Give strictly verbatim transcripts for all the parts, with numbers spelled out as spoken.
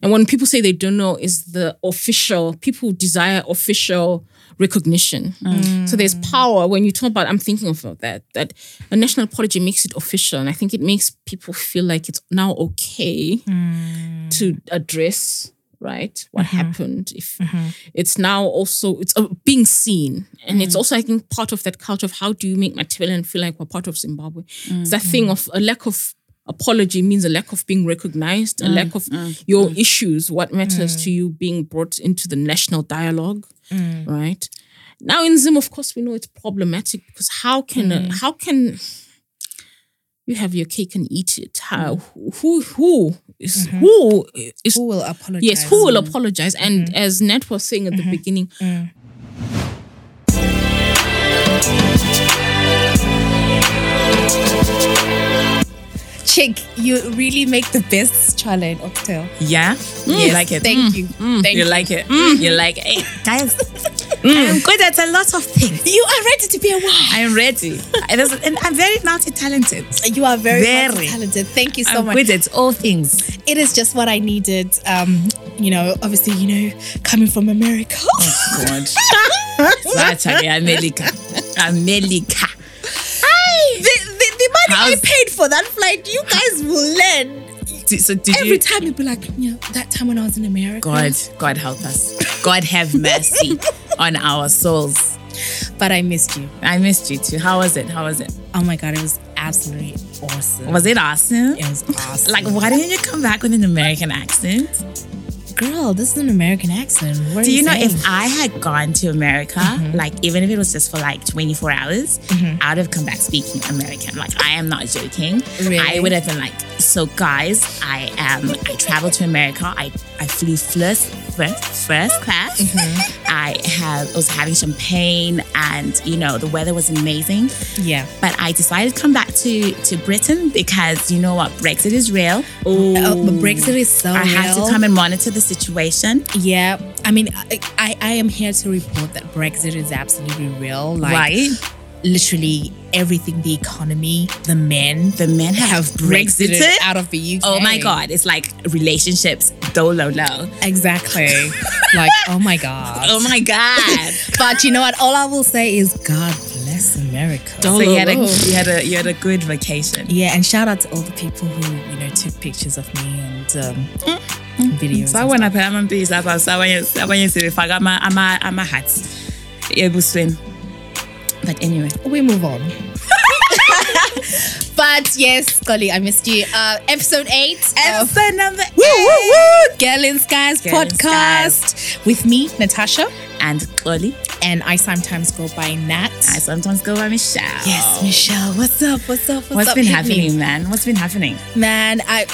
And when people say they don't know, is the official, people desire official recognition. Mm. So there's power when you talk about, I'm thinking about that, that a national apology makes it official. And I think it makes people feel like it's now okay mm. to address, right, what mm-hmm. happened. If mm-hmm. it's now also, it's being seen. And mm. it's also, I think, part of that culture of how do you make Matabele feel like we're part of Zimbabwe. Mm-hmm. It's that thing of a lack of apology means a lack of being recognized, a mm, lack of mm, your mm. issues, what matters mm. to you being brought into the national dialogue, mm. right? Now in Zim, of course, we know it's problematic because how can mm. uh, how can you have your cake and eat it? How who who is mm-hmm. who is who will apologize? Yes, who will mm. apologize? And mm-hmm. as Nat was saying at mm-hmm. the beginning. Mm. Chick, you really make the best challah and oxtail. Yeah? Mm. You like it? Thank mm. you. Mm. Thank you. You like it? Mm. You like it? Guys, mm. I'm good at a lot of things. You are ready to be a wife. I'm ready. And I'm very multi-talented. You are very, very. multi-talented. Thank you so I'm much. I'm good at all things. It is just what I needed. Um, you know, obviously, you know, coming from America. Oh, God. Such America. America. Hi. The, The money I paid for that flight, you guys will learn. Did, so did Every you, time you'll be like, you know, that time when I was in America. God, God help us. God have mercy on our souls. But I missed you. I missed you too. How was it? How was it? Oh my God, it was absolutely awesome. Was it awesome? It was awesome. Like, why didn't you come back with an American accent? Girl, this is an American accent. What Do you, you know, if I had gone to America, mm-hmm. like even if it was just for like twenty-four hours, mm-hmm. I would have come back speaking American. Like, I am not joking. Really? I would have been like, so guys, I am, I traveled to America. I, I flew first, first, first class. Mm-hmm. I have, was having champagne and, you know, the weather was amazing. Yeah. But I decided to come back to, to Britain because, you know what, Brexit is real. Ooh. Oh, but Brexit is so real. I had to come and monitor the situation. Yeah. I mean, I, I, I am here to report that Brexit is absolutely real. Like, right. Literally everything, the economy, the men. The men have Brexited, Brexited out of the U K. Oh my God. It's like relationships, do low, low. Exactly. Like, oh my God. Oh my God. But you know what? All I will say is God bless America. Dolo, so you had, a, you, had a, you had a good vacation. Yeah. And shout out to all the people who, you know, took pictures of me and... Um, mm. videos. So I want to put my piece up. So I want to, I want to if I got my, my, my hat, it will swim. But anyway, we move on. But yes, Xolie, I missed you. Uh, episode eight, episode number woo, eight, woo, woo. Girl in Skies Girl podcast in Skies. With me, Natasha, and Xolie, and I sometimes go by Nat. I sometimes go by Michelle. Yes, Michelle. What's up? What's up? What's, what's up? Been Hit happening, me. man? What's been happening, man? I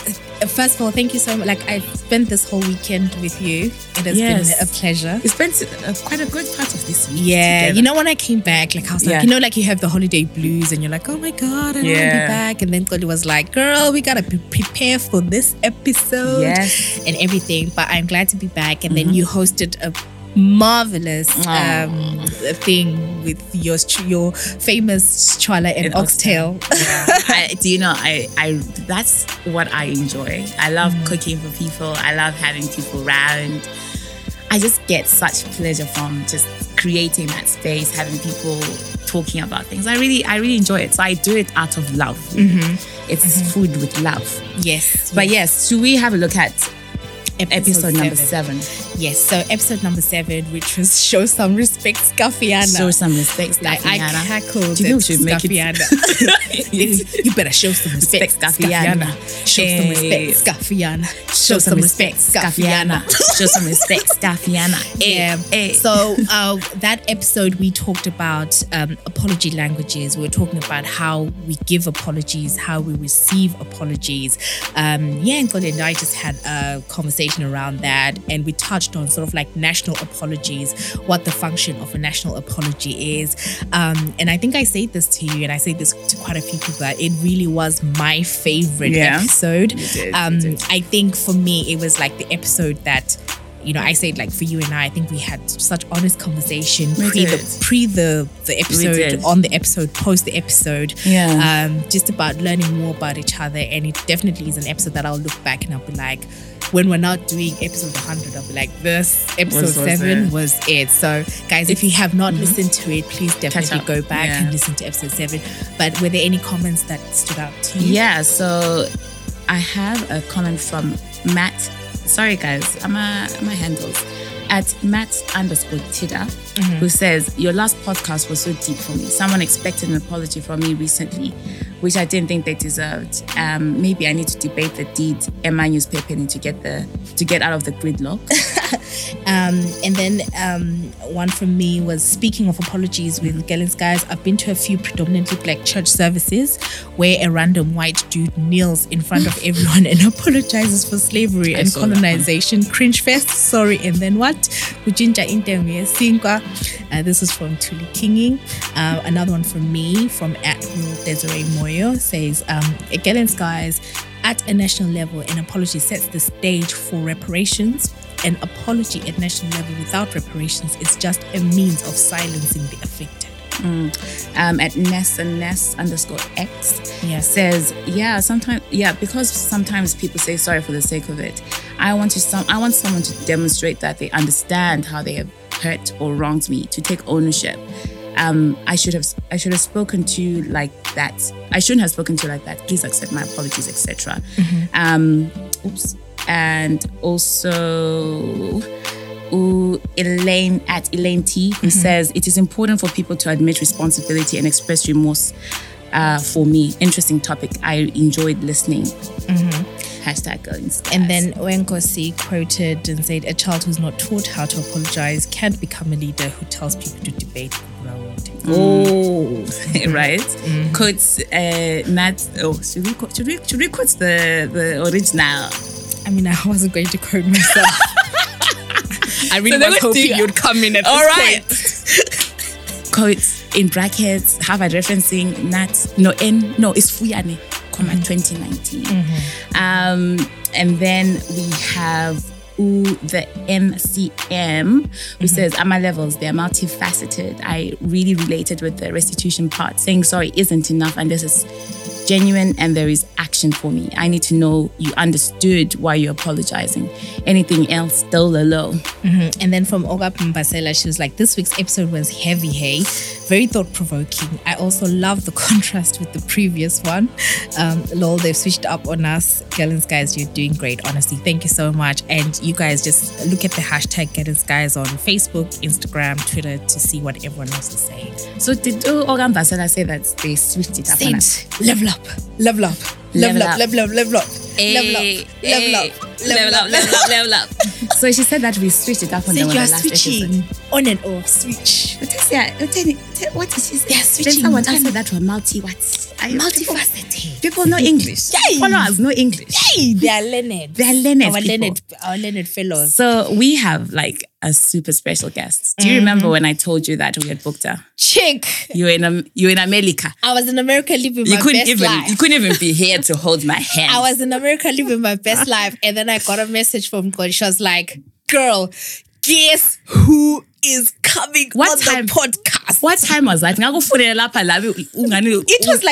first of all, thank you so much. Like, I spent this whole weekend with you. It has yes. been a pleasure. We spent a, quite a good part of this week. Yeah, together. You know, when I came back, like I was like, yeah. you know, like you have the holiday blues, and you're like, oh my God, I don't yeah. want to be back. And then Xolie was like, girl, we gotta be prepared for this episode yes. and everything. But I'm glad to be back. And mm-hmm. then you hosted a marvelous um, thing with your your famous challah and, and oxtail. oxtail. Yeah. I, do you know, I, I that's what I enjoy. I love mm. cooking for people. I love having people around. I just get such pleasure from just creating that space, having people talking about things. I really, I really enjoy it. So I do it out of love. Mm-hmm. It's mm-hmm. food with love. Yes. But yes, should we have a look at episode, episode number seven. seven? Yes. So episode number seven, which was Show Some Respect, Scafiana. Show Some Respect, Scafiana. Like, I cackled you know it, Scafiana. You better show some respect, Scafiana. Show hey. some respect, Scafiana. Show, show some respect, Scafiana. Show some respect, Scafiana. Yeah. Hey. So uh, that episode, we talked about um, apology languages. We were talking about how we give apologies, how we receive apologies. Um, yeah, and Xolie and I just had a conversation around that, and we touched on sort of like national apologies, what the function of a national apology is. Um, and I think I said this to you, and I said this to quite a few people, that it really was my favorite yeah, episode. You did, um, you did. I think for me, it was like the episode that, you know, I said, like, for you and I, I think we had such honest conversation we pre, the, pre the, the episode, on the episode, post the episode, yeah. um, just about learning more about each other. And it definitely is an episode that I'll look back and I'll be like, when we're not doing episode one hundred, I'll be like, this episode seven was it. So guys, if you have not mm-hmm. listened to it, please definitely go back yeah. and listen to episode seven. But were there any comments that stood out to you? Yeah, so I have a comment from Matt. Sorry guys, I'm a, I'm a handles. At Matt underscore Tida, mm-hmm. who says, your last podcast was so deep for me. Someone expected an apology from me recently, which I didn't think they deserved. Um, maybe I need to debate the deed and my newspaper need to get the to get out of the gridlock. um, and then um, one from me was, speaking of apologies with Girl in Skies, I've been to a few predominantly black church services where a random white dude kneels in front of everyone and apologizes for slavery I and colonization. Cringe fest, sorry, and then what? Uh, this is from Tuli Kinging. Uh, another one from me, from at Desiree Moyo, says, um, Girl in Skies, at a national level, an apology sets the stage for reparations. An apology at national level without reparations is just a means of silencing the affected. Mm. Um, at Ness and Ness underscore X yeah. says, yeah, sometimes, yeah, because sometimes people say sorry for the sake of it. I want to, some, I want someone to demonstrate that they understand how they have hurt or wronged me, to take ownership. Um, I should have, I should have spoken to you like that. I shouldn't have spoken to you like that. Please accept my apologies, et cetera. Mm-hmm. Um, oops, and also. Ooh, Elaine at Elaine T, who mm-hmm. says, it is important for people to admit responsibility and express remorse uh, for me. Interesting topic. I enjoyed listening. Mm-hmm. Hashtag Girl in Skies. And then Nkosi quoted and said, a child who's not taught how to apologize can't become a leader who tells people to debate. Oh, mm. right. Mm. Quotes, uh, Nat, oh, should we quote, should we, should we quote the, the original? I mean, I wasn't going to quote myself. I really so was hoping do, you'd come in at all this right. point. Quotes in brackets, Harvard referencing, Nat, no, N, no, it's Fuyane, comma, mm-hmm. twenty nineteen. Mm-hmm. Um, and then we have ooh, the M C M, who mm-hmm. says, at my levels, they're multifaceted. I really related with the restitution part. Saying sorry isn't enough unless it's genuine and there is action for me. I need to know you understood why you're apologizing. Anything else, dollar low. Mm-hmm. And then from Oga Pumbasela, she was like, this week's episode was heavy, hey? Very thought-provoking. I also love the contrast with the previous one. Um, lol, they've switched up on us. Girl in Skies, you're doing great, honestly. Thank you so much. And you guys just look at the hashtag Girl in Skies on Facebook, Instagram, Twitter to see what everyone else is saying. So did Oga Pumbasela say that they switched it up on us? Level up, level up, level up, level up, level up, level up, level up, level up, level up. So she said that we switched it up on the last switching episode. On and off, switch. What is that? What did she say? Yeah, switching. Then someone answered that one, multi what? Multifaceted. People know English. Followers know English. Yay! They are learned. They are learned people. Our learned, our learned fellows. So we have like a super special guest. Do you mm-hmm. remember when I told you that we had booked her? Chick! You were in um, you were in America. I was in America living you my couldn't best even, life. You couldn't even be here to hold my hand. I was in America living my best life, and then I got a message from God. She was like, girl, guess who is coming what on time, the podcast? What time was that? It was like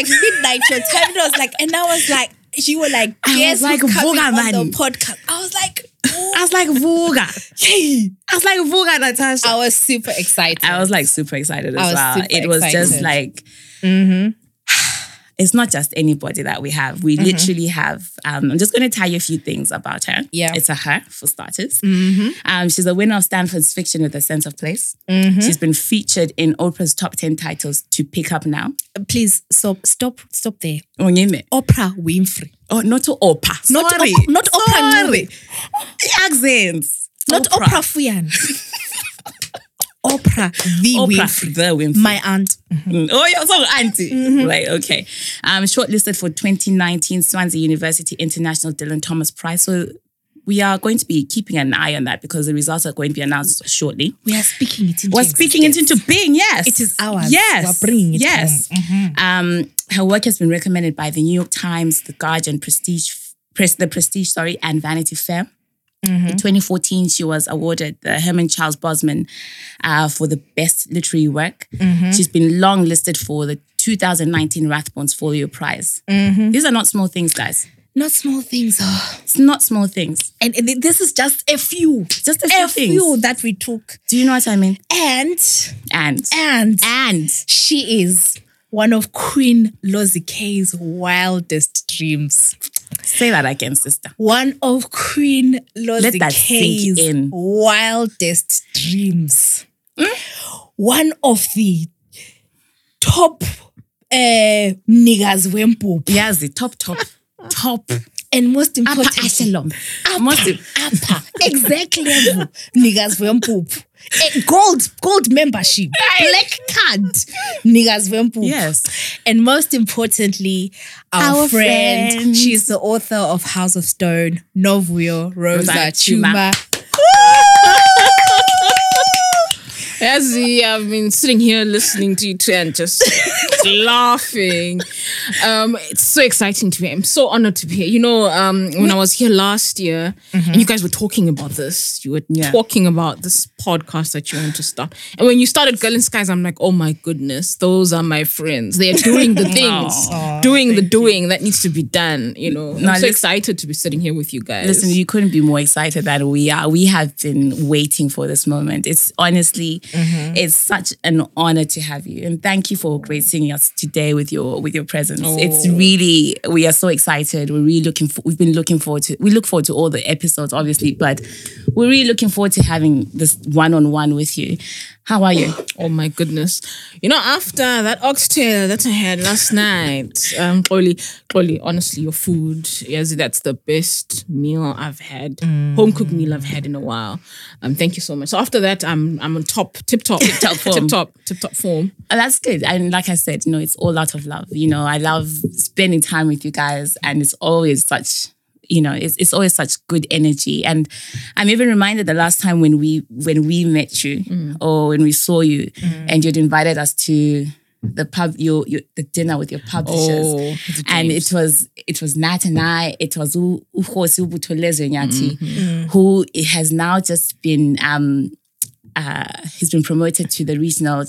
midnight your time. It was like, and I was like, she was like, guess like, who's coming on man. the podcast? I was like, I was like, Voga. Yay. I was like, Voga, Natasha. I was super excited. I was like, super excited as well. It excited. was just like, mm-hmm. it's not just anybody that we have. We mm-hmm. literally have, um, I'm just going to tell you a few things about her. Yeah. It's a her, for starters. Mm-hmm. Um, she's a winner of Stanford's Fiction with a Sense of Place. Mm-hmm. She's been featured in Oprah's top ten titles to pick up now. Please, stop, stop, stop there. Oprah Winfrey. Oh, not Oprah. Sorry. Not Oprah. Not Oprah. Sorry. Accents. Not Oprah, Oprah Fuyan. Oprah the Oprah Winfrey. The Winfrey. My aunt. Mm-hmm. Oh, yeah, so auntie. Mm-hmm. Right, okay. Um, shortlisted for twenty nineteen Swansea University International Dylan Thomas Prize. So we are going to be keeping an eye on that because the results are going to be announced shortly. We are speaking it into We're speaking existence. it into being, yes. It is ours. Yes. We're bringing it yes. Mm-hmm. Um, her work has been recommended by the New York Times, The Guardian, Prestige, Press, the Prestige, sorry, and Vanity Fair. Mm-hmm. In twenty fourteen, she was awarded the Herman Charles Bosman uh, for the best literary work. Mm-hmm. She's been long listed for the two thousand nineteen Rathbones Folio Prize. Mm-hmm. These are not small things, guys. Not small things. Oh. It's not small things. And, and this is just a few. Just a few, a few that we took. Do you know what I mean? And. And. And. And. She is one of Queen Lozikeyi's wildest dreams. Say that again, sister. One of Queen Lozikeyi's wildest dreams. Mm? One of the top uh, niggas wempoop. Yes, the top, top. Top and most important upper echelon, upper, most upper exact level niggas wempoop, gold gold membership, black card niggas wempoop. Yes, and most importantly, our, our friend, friend. She's the author of House of Stone, Novuyo Rosa Tshuma. As we, I've been sitting here listening to you two and just laughing. Um, it's so exciting to me. I'm so honored to be here. You know, um, when I was here last year, mm-hmm. and you guys were talking about this, you were yeah. talking about this podcast that you want to start. And when you started Girl in Skies, I'm like, oh my goodness, those are my friends. They're doing the things, oh, doing the doing you. that needs to be done. You know, I'm no, so excited to be sitting here with you guys. Listen, you couldn't be more excited than we are. We have been waiting for this moment. It's honestly... Mm-hmm. It's such an honor to have you, and thank you for gracing us today with your with your presence. Oh. It's really, we are so excited. We're really looking for, we've been looking forward to we look forward to all the episodes, obviously, but we're really looking forward to having this one-on-one with you. How are you? Oh my goodness. You know, after that oxtail that I had last night, um, Xolie, Xolie, honestly, your food, yes, that's the best meal I've had, mm. home-cooked meal I've had in a while. Um, thank you so much. So after that, I'm I'm on top, tip-top, tip-top form. Tip-top, tip-top form. Oh, that's good. And like I said, you know, it's all out of love. You know, I love spending time with you guys, and it's always such... You know, it's it's always such good energy. And I'm even reminded the last time when we when we met you mm. or when we saw you mm. and you'd invited us to the pub your, your the dinner with your publishers. Oh, and it was it was Nat and I, it was Nkosi Buto Nyathi, mm-hmm. who has now just been um uh he's been promoted to the regional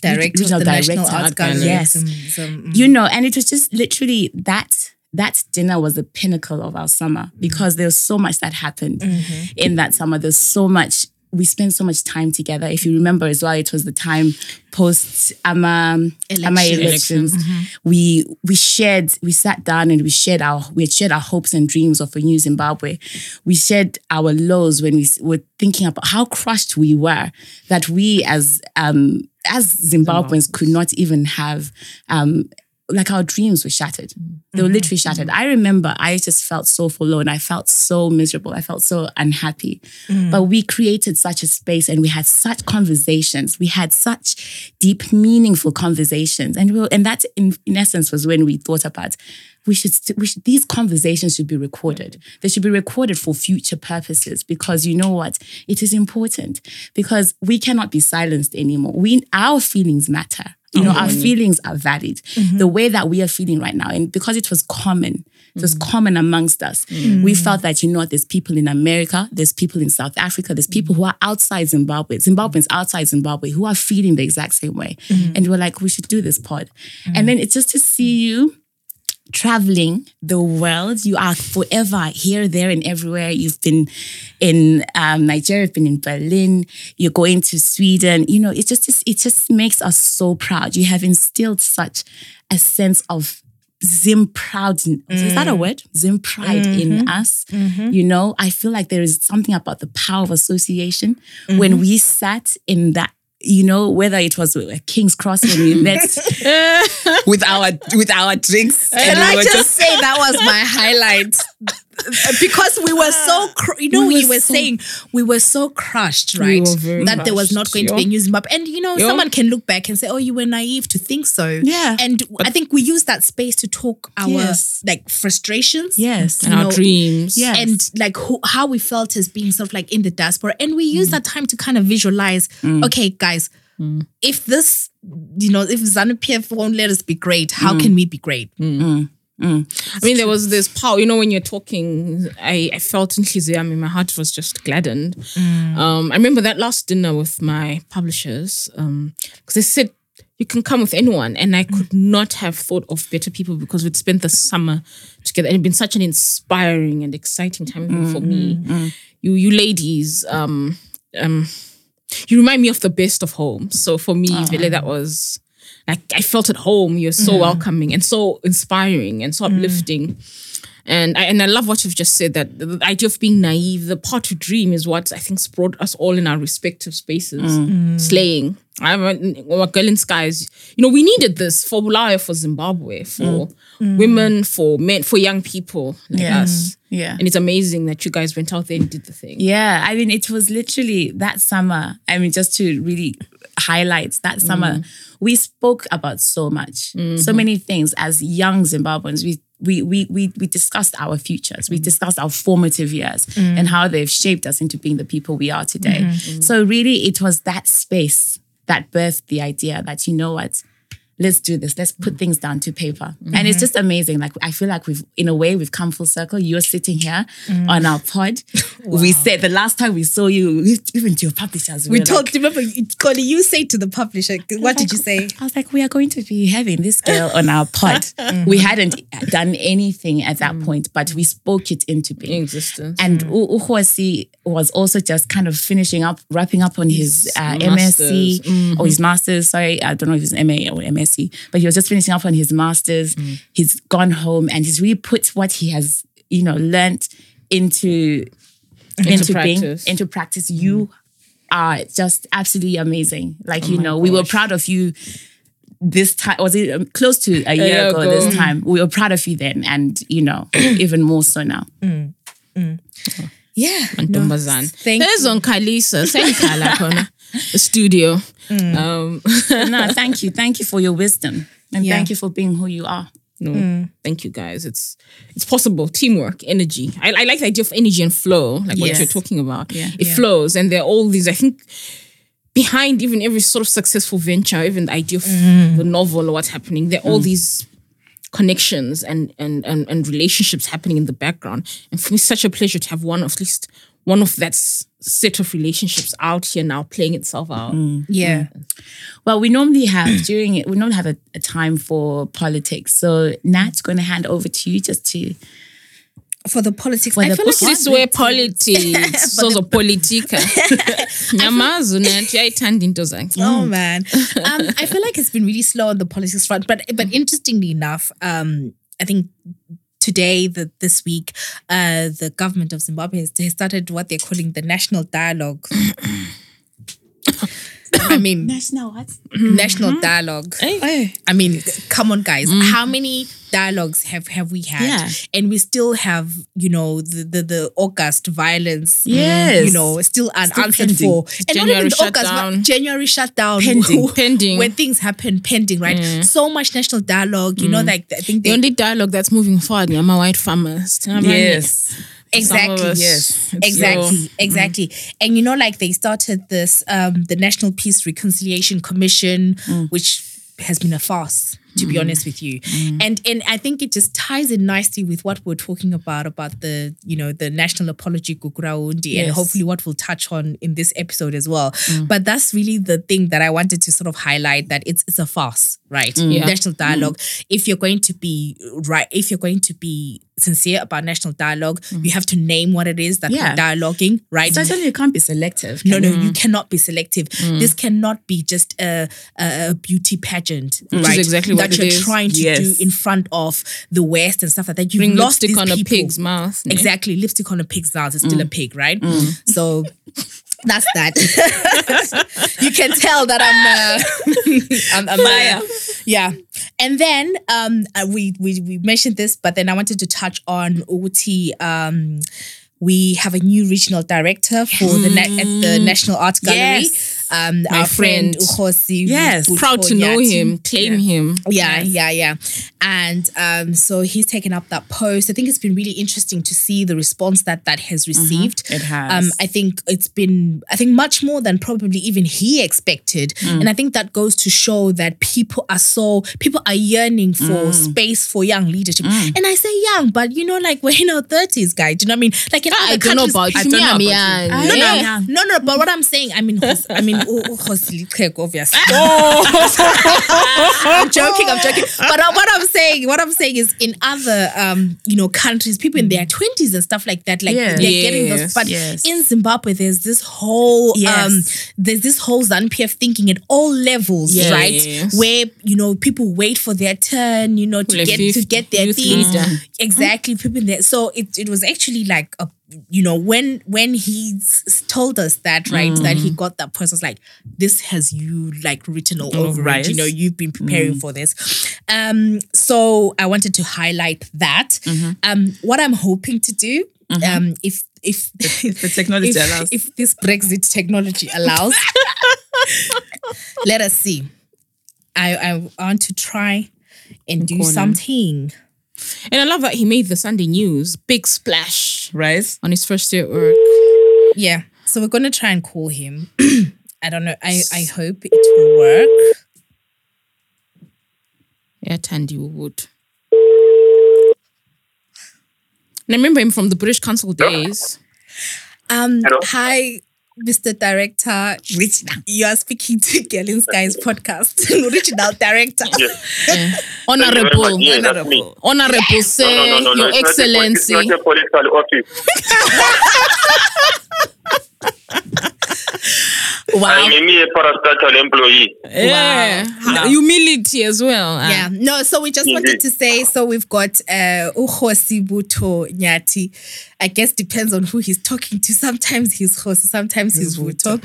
director regional of the director. National Arts Gallery. Yes. Some, some, you know, and it was just literally that That dinner was the pinnacle of our summer because there was so much that happened mm-hmm. in that summer. There's so much, we spent so much time together. If you remember as well, it was the time post ama, Election. ama elections. Mm-hmm. We we shared, we sat down and we shared our we had shared our hopes and dreams of a new Zimbabwe. We shared our lows when we were thinking about how crushed we were that we as um, as Zimbabweans Zimbabwe. could not even have. Um, Like our dreams were shattered. They were mm-hmm. literally shattered. Mm-hmm. I remember I just felt so forlorn. I felt so miserable. I felt so unhappy. Mm. But we created such a space and we had such conversations. We had such deep, meaningful conversations. And we were, and that in, in essence was when we thought about we should, we should these conversations should be recorded. They should be recorded for future purposes because you know what? It is important because we cannot be silenced anymore. We our feelings matter. You know, mm-hmm. our feelings are valid. Mm-hmm. The way that we are feeling right now, and because it was common, it was mm-hmm. common amongst us, mm-hmm. we felt that, you know, there's people in America, there's people in South Africa, there's people who are outside Zimbabwe, Zimbabweans outside Zimbabwe who are feeling the exact same way. Mm-hmm. And we're like, we should do this pod. Mm-hmm. And then it's just to see you traveling the world. You are forever here, there, and everywhere. You've been in um, Nigeria, you've been in Berlin, you're going to Sweden. You know, it just it just makes us so proud. You have instilled such a sense of Zim proud. Mm. Is that a word? Zim pride mm-hmm. in us. Mm-hmm. You know, I feel like there is something about the power of association. Mm-hmm. When we sat in that, you know, whether it was King's Cross when we met with our with our drinks. And, and we I were just, just say that was my highlight. Because we were so, cr- you know, we, we were, were so saying we were so crushed, right? We that crushed. There was not going to be a new Zimbabwe. And, you know, Yo. someone can look back and say, oh, you were naive to think so. Yeah. And but I think we used that space to talk our, yes. like, frustrations. Yes. And know, our dreams. Yes. And, like, ho- how we felt as being sort of, like, in the diaspora. And we used mm. that time to kind of visualize, mm. okay, guys, mm. if this, you know, if ZANU-P F won't let us be great, how mm. can we be great? Mm-hmm. Mm. I mean, there was this power, you know, when you're talking, I, I felt in Hlizia, I mean, my heart was just gladdened. Mm. Um, I remember that last dinner with my publishers, because um, they said, you can come with anyone. And I could not have thought of better people, because we'd spent the summer together. And it'd been such an inspiring and exciting time mm-hmm. for me. Mm-hmm. You you ladies, um, um, you remind me of the best of home. So for me, oh. really, that was... Like, I felt at home. You're so mm. welcoming and so inspiring and so uplifting. Mm. And I and I love what you've just said, that the idea of being naive, the part to dream, is what I think's brought us all in our respective spaces. Mm. Slaying. I Girl in Skies. You know, we needed this for Bulawayo, for Zimbabwe, for mm. women, for men, for young people like yeah. us. Yeah. And it's amazing that you guys went out there and did the thing. Yeah. I mean, it was literally that summer. I mean, just to really highlight that summer, mm. we spoke about so much, mm-hmm. so many things as young Zimbabweans. We we we we, we discussed our futures. Mm-hmm. We discussed our formative years mm-hmm. and how they've shaped us into being the people we are today. Mm-hmm. So really, it was that space that birthed the idea that, you know what, let's do this. Let's put things down to paper. Mm-hmm. And it's just amazing. Like, I feel like we've, in a way, we've come full circle. You're sitting here mm. on our pod. Wow. We said the last time we saw you, even to your publishers. We, we talked, like, remember, Xolie, you say to the publisher, what did like, you say? I was like, we are going to be having this girl on our pod. mm-hmm. We hadn't done anything at that mm. point, but we spoke it into being. Existence. And mm. Ukhosi was also just kind of finishing up, wrapping up on his uh, M S c, mm-hmm. or his master's, sorry. I don't know if it's M A or M S c. But he was just finishing up on his master's. Mm. He's gone home and he's really put what he has, you know, learnt into into, into practice. Being, into practice. Mm. You are just absolutely amazing. Like, oh you know, gosh. we were proud of you this time. Was it um, close to a year, a year ago, ago this time? We were proud of you then, and you know, even more so now. Mm. Mm. Oh. Yeah. No, thank There's you. on Kalisa. Thank The studio. Mm. Um. so, no, thank you. Thank you for your wisdom. And yeah. thank you for being who you are. No, mm. Thank you guys. It's it's possible. Teamwork, energy. I, I like the idea of energy and flow, like yes. what you're talking about. Yeah. It yeah. flows. And there are all these, I think, behind even every sort of successful venture, even the idea of mm. the novel or what's happening, there are mm. all these connections and, and, and, and relationships happening in the background. And for me, it's such a pleasure to have one, at least one of that set of relationships out here now playing itself out. Mm. Yeah. Well, we normally have during it, we normally have a, a time for politics. So Nat's going to hand over to you just to... For the politics. For I the feel po- like this way politics. So the politica. Oh man. Um, I feel like it's been really slow on the politics front, but but interestingly enough, um, I think today, the, this week, uh, the government of Zimbabwe has, has started what they're calling the National Dialogue. I mean... National what? National mm-hmm. Dialogue. Hey. I mean, come on, guys. Mm. How many dialogues have, have we had? Yeah. And we still have, you know, the, the, the August violence. Yes. You know, still unanswered for. And January not even the August, down. January shutdown. Pending. pending. When things happen, pending, right? Mm. So much national dialogue, you mm. know, like... I think they, the only dialogue that's moving forward are my white farmers. Yes. Exactly. Yes. Exactly. Your, exactly. Mm. And you know, like they started this, um, the National Peace Reconciliation Commission, mm. which has been a farce, to mm. be honest with you. Mm. And and I think it just ties in nicely with what we're talking about, about the, you know, the national apology, Gukurahundi, yes. and hopefully what we'll touch on in this episode as well. Mm. But that's really the thing that I wanted to sort of highlight, that it's it's a farce, right? Mm. Yeah. National dialogue. Mm. If you're going to be right, if you're going to be sincere about national dialogue, mm. you have to name what it is that yeah. we're dialoguing, right? So I certainly can't be selective. Can no, no, mm. you cannot be selective. Mm. This cannot be just a, a beauty pageant, mm. right? Which is exactly that what you're is. trying to yes. do in front of the West and stuff like that. You've Bring lost lipstick these on people. a pig's mouth. No? Exactly, lipstick on a pig's mouth is mm. still a pig, right? Mm. So. That's that. You can tell that I'm uh, I'm a Maya. Yeah. And then um, we, we we mentioned this, but then I wanted to touch on Uti. Um, we have a new regional director for mm. the na- at the National Arts Gallery. Yes. Um, My our friend, friend Nkosi. Yes. Buto Proud to Nyathi. know him, claim yeah. him. Yeah, yeah, yeah. And um, so he's taken up that post. I think it's been really interesting to see the response that that has received. Mm-hmm. It has. Um, I think it's been, I think much more than probably even he expected. Mm. And I think that goes to show that people are so, people are yearning for mm. space for young leadership. Mm. And I say young, but you know, like we're in our thirties, guys. Do you know what I mean? Like in I, other I countries. Don't know about I don't know about you. No, no, no, no, but what I'm saying, I mean, I mean, Xolie check, obviously. I'm joking, I'm joking. But uh, what I'm saying, what I'm saying is in other, um, you know, countries, people in their twenties and stuff like that, like yeah. they're yes. getting those. But yes. in Zimbabwe, there's this whole, yes. um, there's this whole Z A N P F thinking at all levels, yes. right? Yes. Where, you know, people wait for their turn, you know, to Le get fifth, to get their things. Leader. Exactly, people in there. So it, it was actually like a, you know, when when he told us that, right, mm. that he got that person, was like, this has you like written all over, right? You know, you've been preparing mm. for this. Um, so I wanted to highlight that. Mm-hmm. Um, what I'm hoping to do, mm-hmm. um, if if if, if the technology if, allows, if this Brexit technology allows, let us see. I I want to try and do corner. something. And I love that he made the Sunday news big splash, right? On his first day at work. Yeah. So we're going to try and call him. I don't know. I, I hope it will work. Yeah, Tandy would. And I remember him from the British Council days. Um, hi, Mister Director. Original. You are speaking to Girl in Skies podcast. Original Director. Yes. Yeah. Honorable. Yeah, Honorable. Honorable, yeah. Sir. No, no, no, no, Your no, Excellency. It's not a political office. Wow. I'm a parastatal employee. Yeah. Wow. Wow. Humility as well. Uh. Yeah. No, so we just Indeed. wanted to say, so we've got uh, Nkosi Buto Nyathi. I guess depends on who he's talking to. Sometimes he's Nkosi, sometimes he's Buto.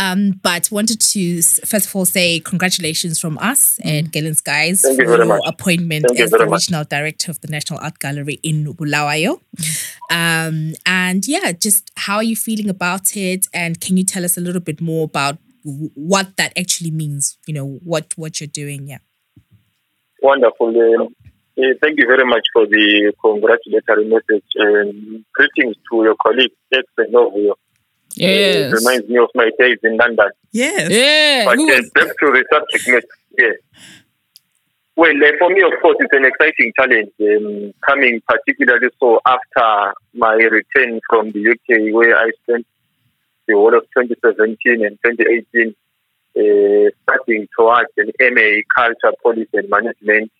Um, but wanted to, first of all, say congratulations from us at Girl in Skies Thank for you very your much. appointment Thank as you very the much. Regional Director of the National Arts Gallery in Bulawayo. Um, and yeah, just how are you feeling about it? And can you tell us a little bit more about what that actually means, you know, what, what you're doing? Yeah. Wonderful. Um, uh, thank you very much for the congratulatory message. Um, greetings to your colleague, Ed Novuyo. Yes. Uh, it reminds me of my days in London. Yes. Yeah. But uh, back to the subject matter. Yeah. Well, uh, for me, of course, it's an exciting challenge, um, coming particularly so after my return from the U K, where I spent the whole of twenty seventeen and twenty eighteen, uh, starting towards an M A, Culture, Policy and Management,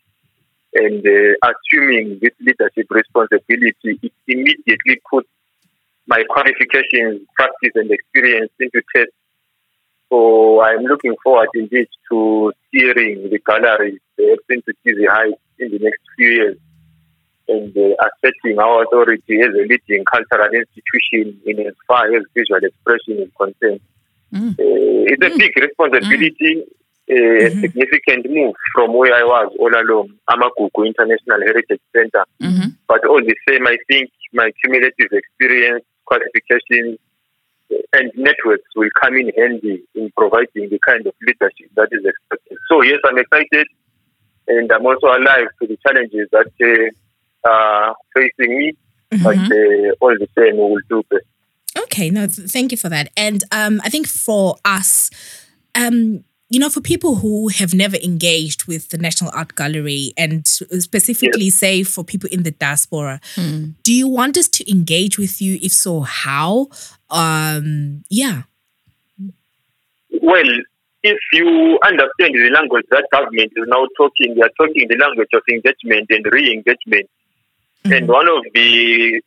and uh, assuming this leadership responsibility, it immediately put my qualifications, practice and experience into test. So I'm looking forward indeed to steering the gallery, the extent to see the heights in the next few years, and uh, asserting our authority as a leading cultural institution in as far as visual expression is concerned. Mm. Uh, it's a mm. big responsibility, mm. a mm-hmm. significant move from where I was all along, Amagugu International Heritage Center. Mm-hmm. But all the same, I think my cumulative experience, qualifications, and networks will come in handy in providing the kind of leadership that is expected. So yes, I'm excited, and I'm also alive to the challenges that uh, Uh, facing me, mm-hmm. but uh, all the same, we will do this. Okay, no, th- thank you for that. And um, I think for us, um, you know, for people who have never engaged with the National Art Gallery, and specifically, yes. say for people in the diaspora, mm. do you want us to engage with you? If so, how? Um, yeah. Well, if you understand the language that government is now talking, they are talking the language of engagement and re-engagement. Mm-hmm. And one of the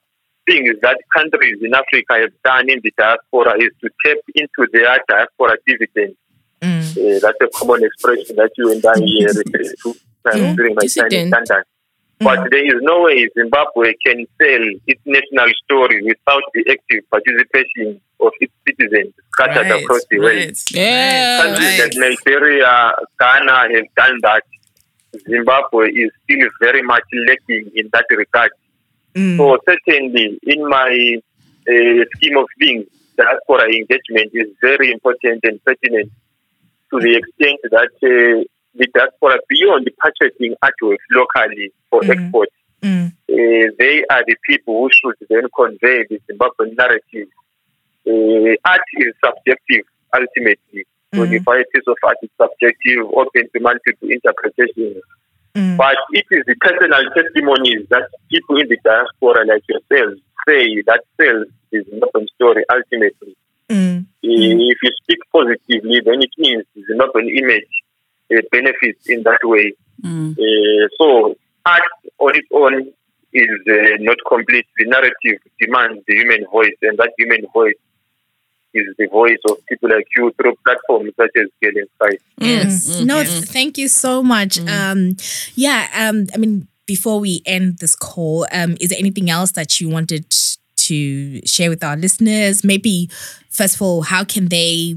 things that countries in Africa have done in the diaspora is to tap into their diaspora dividend. Mm. Uh, that's a common expression that you and I hear to mm. during my time in London. Mm. But there is no way Zimbabwe can sell its national story without the active participation of its citizens scattered right, across the right. world. Yeah, countries like right. Nigeria, Ghana have done that. Zimbabwe is still very much lacking in that regard. Mm. So certainly, in my uh, scheme of things, diaspora engagement is very important and pertinent to the extent that uh, the diaspora, beyond purchasing artworks locally for mm. export, mm. Uh, they are the people who should then convey the Zimbabwean narrative. Uh, art is subjective, ultimately. So the varieties of art is subjective, open to multiple interpretations. Mm. But it is the personal testimonies that people in the diaspora like yourselves say that tells the Zimbabwean story ultimately. Mm. Mm. If you speak positively, then it means it's not an image. It benefits in that way. Mm. Uh, so art on its own is uh, not complete. The narrative demands the human voice, and that human voice is the voice of people like you through platforms such as Girl in Skies. Yes. Mm-hmm. No, th- thank you so much. Mm-hmm. Um, yeah, um, I mean, before we end this call, um, is there anything else that you wanted to share with our listeners? Maybe, first of all, how can they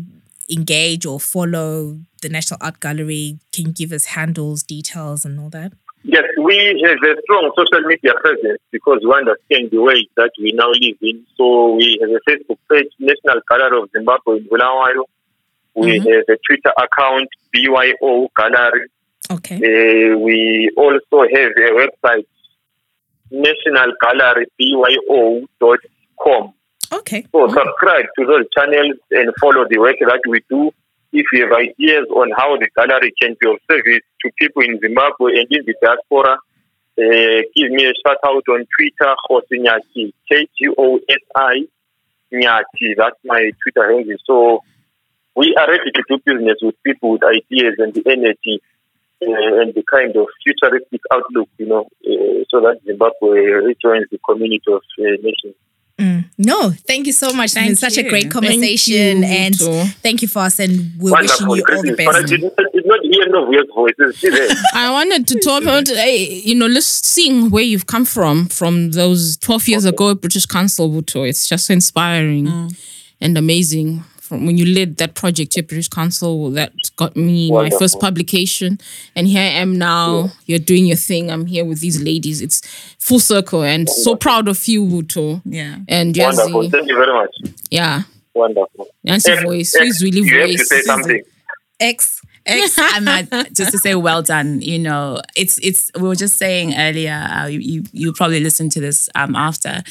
engage or follow the National Art Gallery? Can you give us handles, details and all that? Yes, we have a strong social media presence because we understand the way that we now live in. So we have a Facebook page, National Gallery of Zimbabwe in Bulawayo. We mm-hmm. have a Twitter account, B Y O Gallery. Okay. Uh, we also have a website, national gallery b y o dot com. Okay. So subscribe to those channels and follow the work that we do. If you have ideas on how the gallery can be of service to people in Zimbabwe and in the diaspora, uh, give me a shout out on Twitter, Nkosi Nyathi, K G O S I Nyathi. That's my Twitter handle. So we are ready to do business with people with ideas and the energy uh, and the kind of futuristic outlook, you know, uh, so that Zimbabwe rejoins the community of uh, nations. Mm. No, thank you so much. Thank it's you. Such a great conversation, thank you, and thank you for us. And we're Wonderful. Wishing you all the best. But I did, I did not hear no weird voices. I wanted to talk about, you know, let's seeing where you've come from from those twelve years okay. ago at British Council, Buto. It's just inspiring mm. and amazing. From when you led that project at British Council, that got me Wonderful. My first publication, and here I am now. Yeah. You're doing your thing. I'm here with these ladies. It's full circle, and Wonderful. So proud of you, Buto. Yeah, and Jazzy. Wonderful. Thank you very much. Yeah. Wonderful. Nancy X, voice. X, really you voice. Have to say something. X. X, I'm at, just to say, well done. You know, it's it's. We were just saying earlier. Uh, you you probably listened to this um, after,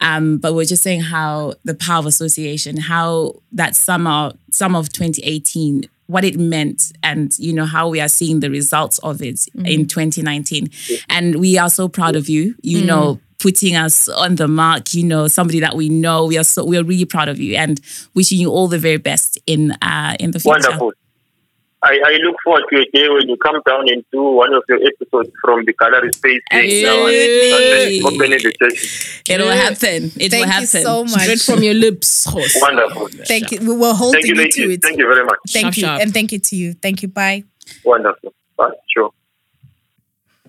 um, but we we're just saying how the power of association, how that summer, summer of twenty eighteen, what it meant, and you know how we are seeing the results of it mm. in twenty nineteen, and we are so proud of you. You mm. know. Putting us on the mark, you know, somebody that we know. We are so we are really proud of you, and wishing you all the very best in uh, in the future. Wonderful. I, I look forward to a day when you come down and do one of your episodes from the gallery space. Absolutely. It will happen. It Thank will happen. Thank you so much. Straight from your lips. Wonderful. Thank you. We were holding you, you to it. Thank you very much. Thank sharp, you. Sharp. And thank you to you. Thank you. Bye. Wonderful. Bye. Sure.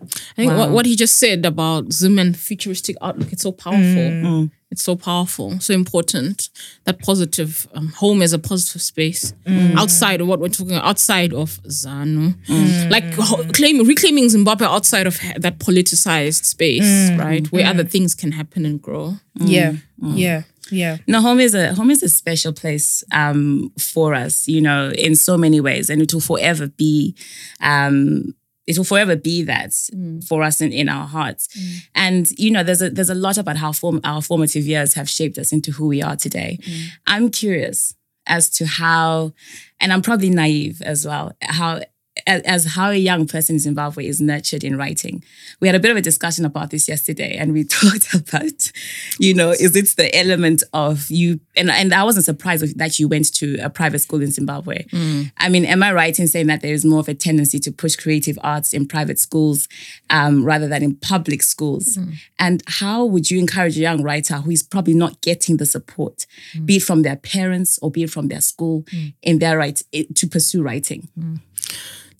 I think wow. what, what he just said about Zoom and futuristic outlook, it's so powerful. Mm. It's so powerful, so important. That positive um, home is a positive space mm. outside of what we're talking about, outside of ZANU. Mm. Like ho- claim, reclaiming Zimbabwe outside of ha- that politicized space, mm. right? Where mm. other things can happen and grow. Mm. Yeah, mm. yeah. Yeah. No, home is a home is a special place um, for us, you know, in so many ways. And it will forever be... Um, It will forever be that mm. for us in, in our hearts. Mm. And, you know, there's a there's a lot about how form, our formative years have shaped us into who we are today. Mm. I'm curious as to how, and I'm probably naive as well, how as, as how a young person in Zimbabwe is nurtured in writing. We had a bit of a discussion about this yesterday, and we talked about, you know, is it the element of you, and, and I wasn't surprised that you went to a private school in Zimbabwe. Mm. I mean, am I right in saying that there is more of a tendency to push creative arts in private schools um, rather than in public schools? Mm. And how would you encourage a young writer who is probably not getting the support, mm. be it from their parents or be it from their school, mm. in their right to pursue writing? Mm.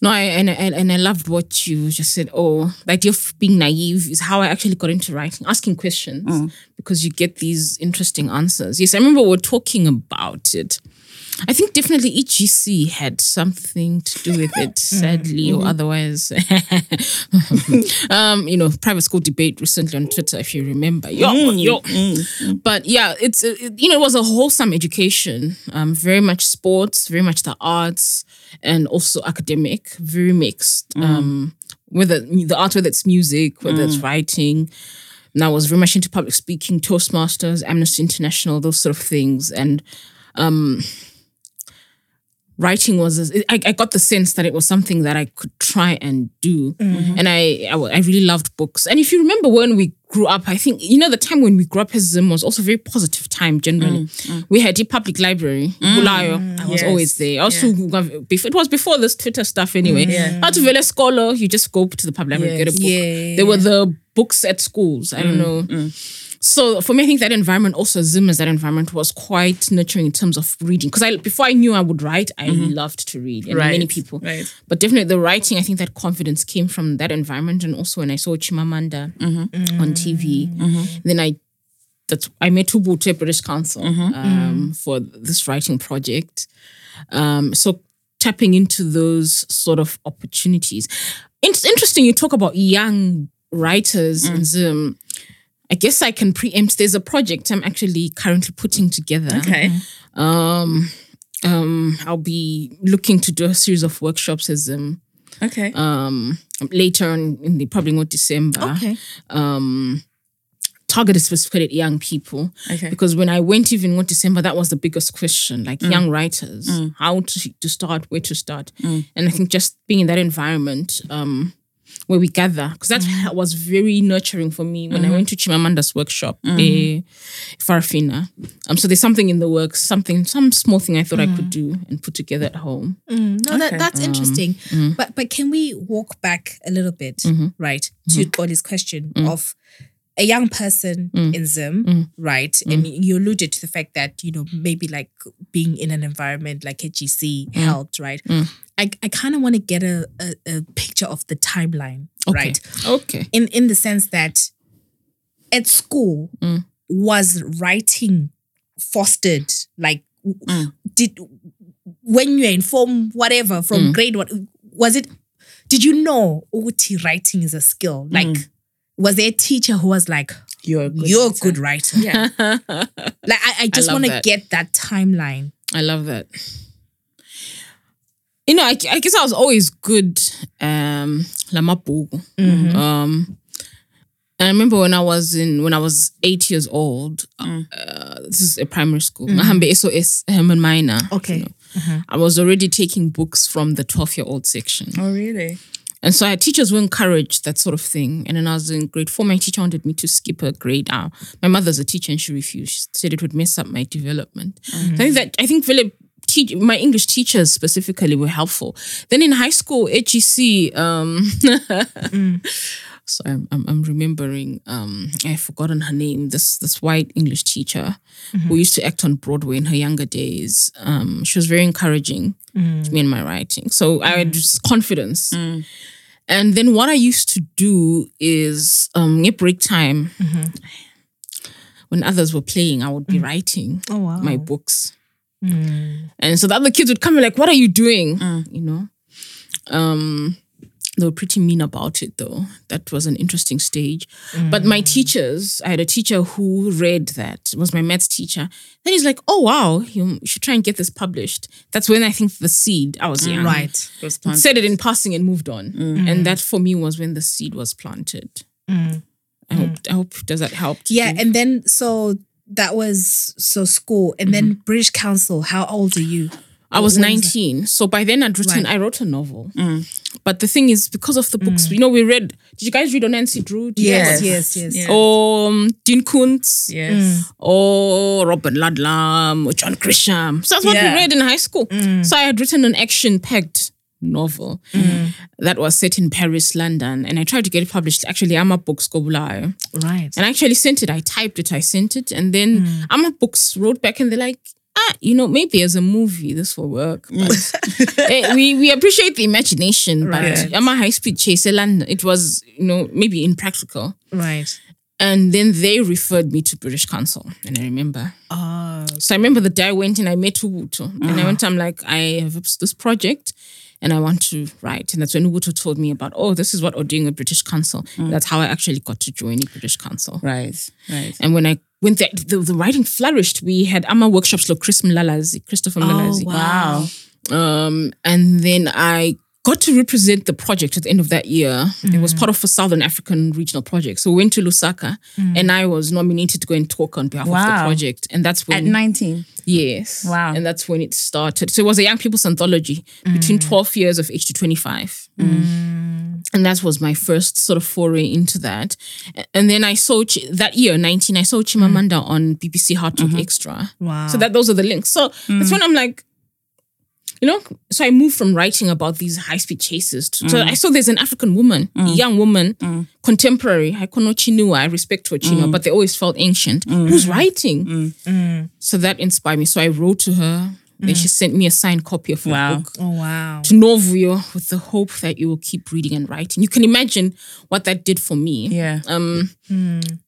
No, I, and, and and I loved what you just said. Oh, the idea of being naive is how I actually got into writing, asking questions, mm. because you get these interesting answers. Yes, I remember we were talking about it. I think definitely each G C had something to do with it, sadly, mm-hmm. or otherwise. um, you know, private school debate recently on Twitter, if you remember. Yo, mm. yo. Mm. But yeah, it's it, you know, it was a wholesome education. Um, very much sports, very much the arts, and also academic, very mixed. Mm. Um, whether the art, whether it's music, whether mm. it's writing. And I was very much into public speaking, Toastmasters, Amnesty International, those sort of things. And um, writing was, I, I got the sense that it was something that I could try and do. Mm-hmm. And I, I I really loved books. And if you remember when we grew up, I think, you know, the time when we grew up as Zim was also a very positive time generally. Mm-hmm. We had a public library, mm-hmm. Bulawayo. I was yes. always there. Also, yeah. It was before this Twitter stuff anyway. Out of Vele Scholar, you just go to the public library yes. and get a book. Yeah. There were the books at schools. I don't know. Mm-hmm. So for me, I think that environment, also Zima's that environment, was quite nurturing in terms of reading. Because I, before I knew I would write, I mm-hmm. loved to read, and right. many people. Right. But definitely the writing, I think that confidence came from that environment. And also when I saw Chimamanda mm-hmm. mm-hmm. on T V, mm-hmm. then I that's I met Ubuntu British Council mm-hmm. um, for this writing project. Um, so tapping into those sort of opportunities. It's interesting you talk about young writers mm. in Zim. I guess I can preempt. There's a project I'm actually currently putting together. Okay. Um, um, I'll be looking to do a series of workshops as um, okay. Um, later on in the probably not December. Okay. Um, targeted specifically at young people. Okay. Because when I went even in December, that was the biggest question. Like mm. young writers, mm. how to to start, where to start, mm. and I think just being in that environment. Um, where we gather, because that mm-hmm. was very nurturing for me when mm-hmm. I went to Chimamanda's workshop, mm-hmm. eh, Farafina. Um, so there's something in the works, something, some small thing I thought mm-hmm. I could do and put together at home. Mm, no, okay. that, that's um, interesting. Mm-hmm. But but can we walk back a little bit, mm-hmm. right, to Boli's mm-hmm. question mm-hmm. of a young person mm. in Zim, mm. right? Mm. And you alluded to the fact that, you know, maybe like being in an environment like H G C mm. helped, right? Mm. I, I kind of want to get a, a, a picture of the timeline, okay. right? Okay. In in the sense that at school, mm. was writing fostered? Like, mm. did when you're in form, whatever, from mm. grade one, was it, did you know O T writing is a skill? Like, mm. was there a teacher who was like, you're a good, you're a good writer? Yeah. Like, I, I just want to get that timeline. I love that. You know, I, I guess I was always good. Um, mm-hmm. um, and I remember when I was in, when I was eight years old, mm. uh, this is a primary school, Mahambe S O S Herman Minor. Okay. I was already taking books from the twelve-year-old section. Oh, really? And so our teachers were encouraged, that sort of thing. And then I was in grade four. My teacher wanted me to skip a grade. Uh, my mother's a teacher and she refused. She said it would mess up my development. Mm-hmm. So I think that, I think Philip, te- my English teachers specifically were helpful. Then in high school, H E C, um, mm. sorry, I'm, I'm, I'm remembering, um, I've forgotten her name, this this white English teacher mm-hmm. who used to act on Broadway in her younger days. Um, she was very encouraging. Mm. To me and my writing. So mm. I had just confidence. Mm. And then what I used to do is, um, at break time, mm-hmm. when others were playing, I would be mm. writing oh, wow. my books. Mm. And so the other kids would come and like, what are you doing? Mm. You know? Um, they were pretty mean about it though. That was an interesting stage. Mm. But my teachers, I had a teacher who read that. It was my maths teacher. Then he's like, oh wow, you should try and get this published. That's when I think the seed, I was young. Right. Was planted. Said it in passing and moved on. Mm. And that for me was when the seed was planted. Mm. I, hope, mm. I hope, does that help? Yeah, and then, so that was, so school. And mm. then British Council, how old are you? I was nineteen. So by then I'd written, right. I wrote a novel. Mm. But the thing is, because of the books, mm. you know, we read, did you guys read on Nancy Drew? Yes. yes, yes, yes. Or um, Dean Kuntz. Yes. Mm. Or Robert Ludlum, or John Grisham. So that's what yeah. we read in high school. Mm. So I had written an action-packed novel mm. that was set in Paris, London. And I tried to get it published. Actually, Ama Books, Go Bulawayo. Right. And I actually sent it. I typed it. I sent it. And then mm. Ama Books wrote back and they're like, ah, you know, maybe as a movie, this will work. But eh, we, we appreciate the imagination, right. but I'm a high-speed chase. It was, you know, maybe impractical. Right. And then they referred me to British Council, and I remember. Oh. So I remember the day I went and I met Ubuntu. Uh-huh. And I went, I'm like, I have this project and I want to write. And that's when Ubuntu told me about, oh, this is what we're doing at British Council. Mm. That's how I actually got to join the British Council. Right, right. And when I When the, the, the writing flourished, we had AMA workshops like Chris Malalazi, Christopher Malalazi. Oh, wow. Um, and then I got to represent the project at the end of that year. Mm. It was part of a Southern African regional project. So we went to Lusaka mm. and I was nominated to go and talk on behalf wow. of the project. And that's when... At nineteen? Yes. Wow. And that's when it started. So it was a young people's anthology mm. between twelve years of age to twenty-five. Mm. And that was my first sort of foray into that. And then I saw, that year, nineteen, I saw Chimamanda mm. on B B C Heart mm-hmm. Extra. Wow. So that those are the links. So mm. that's when I'm like, you know, so I moved from writing about these high-speed chases. To, mm. So I saw there's an African woman, mm. a young woman, mm. contemporary. I call her Chinua. I respect her Chinua, mm. but they always felt ancient. Mm. Who's writing? Mm. Mm. So that inspired me. So I wrote to her. Mm. Then she sent me a signed copy of her wow. book. Oh, wow. To Novuyo, with the hope that you will keep reading and writing. You can imagine what that did for me. Yeah. Um. Mm.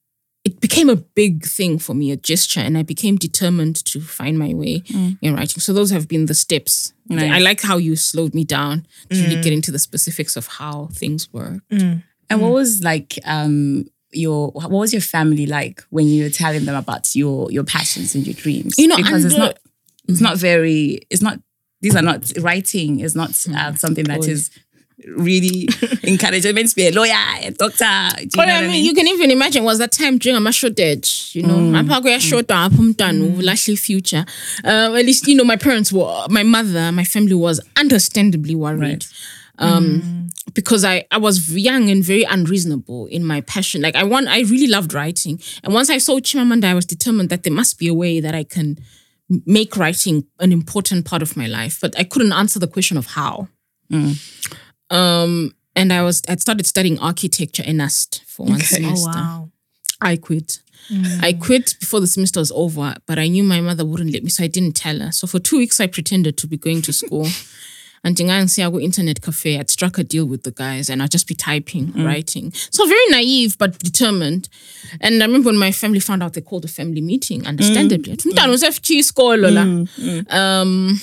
It became a big thing for me, a gesture, and I became determined to find my way mm. in writing. So those have been the steps. Nice. I like how you slowed me down to mm. really get into the specifics of how things work. Mm. And mm. what was like um, your what was your family like when you were telling them about your your passions and your dreams? You know, because it's the, not it's not very it's not these are not writing is not uh, something that is. Really encouraged. I meant to be a lawyer, a doctor. You well, know I mean, I mean, you can even imagine was that time during my shortage. You know, my mm. short mm. largely future. Uh, at least you know, my parents were, my mother, my family was understandably worried, right. um, mm. because I, I was young and very unreasonable in my passion. Like I want, I really loved writing, and once I saw Chimamanda, I was determined that there must be a way that I can make writing an important part of my life. But I couldn't answer the question of how. Mm. Um, and I was, I started studying architecture in Nast for one okay. semester. Oh, wow. I quit. Mm. I quit before the semester was over, but I knew my mother wouldn't let me, so I didn't tell her. So for two weeks, I pretended to be going to school. And I go internet cafe, I'd struck a deal with the guys and I'd just be typing, mm. writing. So very naive, but determined. And I remember when my family found out, they called a family meeting, understandably. Mm. Mm. Um...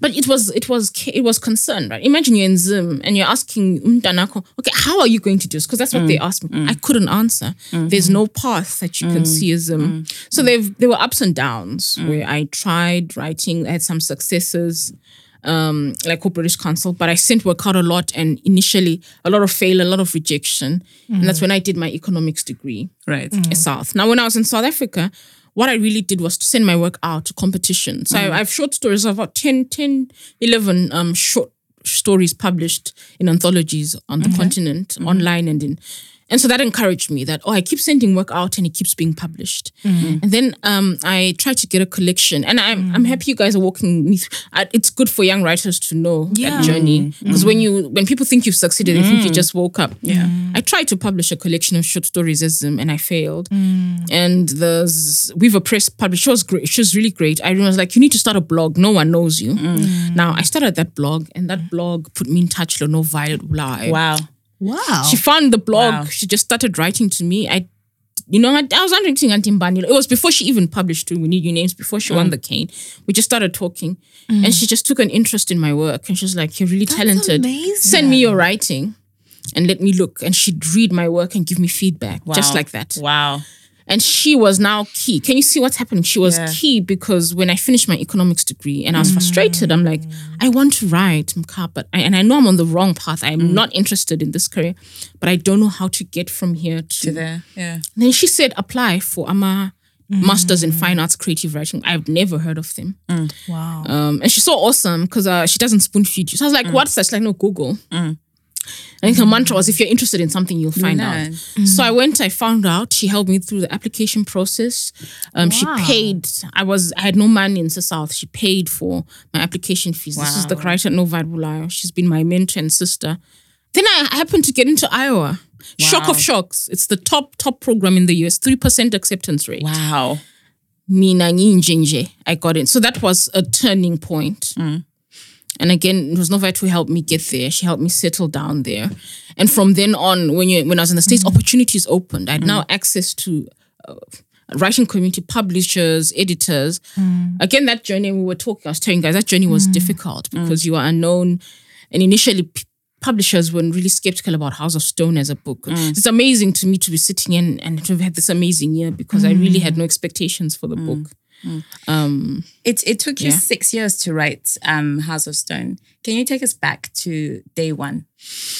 But it was it was it was concern, right? Imagine you're in Zim and you're asking Umdanako, okay, how are you going to do this? Because that's what mm, they asked me. Mm. I couldn't answer. Mm-hmm. There's no path that you mm, can see as Zim. Mm, so mm. they've there were ups and downs mm. where I tried writing, I had some successes, um, like with British Council, but I sent work out a lot and initially a lot of fail, a lot of rejection. Mm. And that's when I did my economics degree. Right. Mm. In South. Now when I was in South Africa, what I really did was to send my work out to competition. So mm. I, I have short stories, about ten, ten, eleven um, short stories published in anthologies on the mm-hmm. continent, mm-hmm. online and in. And so that encouraged me that, oh, I keep sending work out and it keeps being published. Mm-hmm. And then um, I tried to get a collection. And I'm, mm-hmm. I'm happy you guys are walking me through. It's good for young writers to know yeah. that journey. Because mm-hmm. when you when people think you've succeeded, mm-hmm. they think you just woke up. Yeah, I tried to publish a collection of short stories as them, and I failed. Mm-hmm. And the Weaver Press published, she was great. She was really great. I was like, you need to start a blog. No one knows you. Mm-hmm. Now, I started that blog and that blog put me in touch with NoViolet Bulawayo. Wow. Wow. She found the blog. Wow. She just started writing to me. I, you know, I, I was undertaking Ndumbane. It was before she even published We Need Your Names, before she mm. won the cane. We just started talking. Mm. And she just took an interest in my work. And she was like, you're really That's talented. Amazing. Send me your writing and let me look. And she'd read my work and give me feedback. Wow. Just like that. Wow. And she was now key. Can you see what's happening? She was yeah. key because when I finished my economics degree and I was mm. frustrated, I'm like, I want to write, but I, and I know I'm on the wrong path. I'm mm. not interested in this career, but I don't know how to get from here to, to there. Yeah. And then she said, apply for AMA mm. Masters in Fine Arts Creative Writing. I've never heard of them. Mm. Wow. Um, and she's so awesome because uh, she doesn't spoon feed you. So I was like, mm. what's that? She's like, no, Google. Mm. I think her mantra was, if you're interested in something, you'll find out. Mm-hmm. So I went, I found out. She helped me through the application process. Um, wow. She paid. I was I had no money in the South. She paid for my application fees. Wow. This is the writer at NoViolet Bulawayo. She's been my mentor and sister. Then I happened to get into Iowa. Wow. Shock of shocks. It's the top, top program in the U S. three percent acceptance rate. Wow. I got in. So that was a turning point. Mm. And again, it was Novuyo who helped me get there. She helped me settle down there. And from then on, when you when I was in the States, mm-hmm. opportunities opened. I had mm-hmm. now access to uh, writing community, publishers, editors. Mm-hmm. Again, that journey we were talking, I was telling you guys, that journey was mm-hmm. difficult because mm-hmm. you are unknown. And initially, p- publishers were really skeptical about House of Stone as a book. Mm-hmm. It's amazing to me to be sitting in and to have had this amazing year because mm-hmm. I really had no expectations for the mm-hmm. book. Mm. Um, it it took you yeah. six years to write um, House of Stone. Can you take us back to day one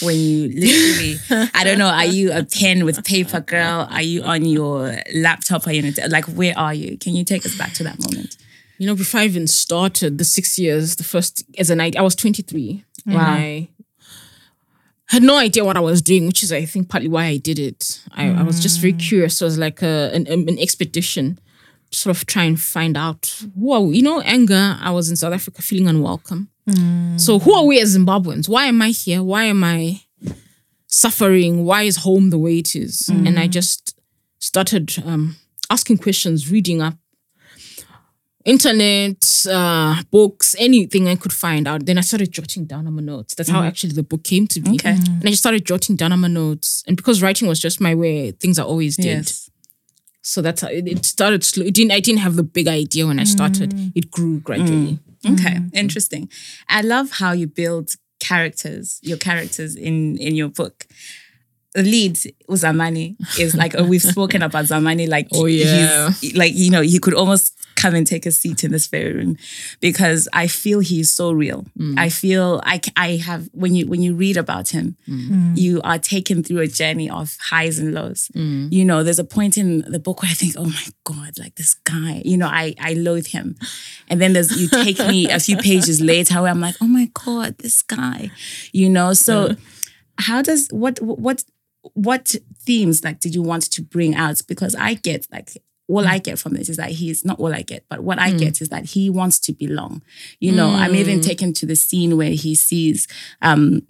when you literally, I don't know, are you a pen with paper girl? Are you on your laptop? Are you in a, like, where are you? Can you take us back to that moment? You know, before I even started the six years, the first, as a night, I was twenty-three. Mm-hmm. Wow. I had no idea what I was doing, which is, I think, partly why I did it. I, mm. I was just very curious. It was like a, an, an expedition, sort of try and find out who are we. You know, anger, I was in South Africa feeling unwelcome. Mm. So who are we as Zimbabweans? Why am I here? Why am I suffering? Why is home the way it is? Mm. And I just started um, asking questions, reading up. Internet, uh, books, anything I could find out. Then I started jotting down on my notes. That's mm-hmm. how actually the book came to be. Okay. Mm-hmm. And I just started jotting down on my notes. And because writing was just my way, things I always did. Yes. So that's how it, it started slow. It didn't, I didn't have the big idea when I started. Mm. It grew gradually. Mm. Okay, mm. interesting. I love how you build characters, your characters in, in your book. The lead, Uzamani, is like, oh, we've spoken about Zamani. Like, oh, yeah. he's, like, you know, he could almost come and take a seat in this very room because I feel he's so real. Mm. I feel I, I have, when you when you read about him, mm. you are taken through a journey of highs and lows. Mm. You know, there's a point in the book where I think, oh my God, like this guy, you know, I, I loathe him. And then there's, you take me a few pages later where I'm like, oh my God, this guy, you know? So mm. how does, what, what, What themes like did you want to bring out? Because I get like all mm. I get from this is that he's not all I get, but what I mm. get is that he wants to belong. You know, mm. I'm even taken to the scene where he sees um,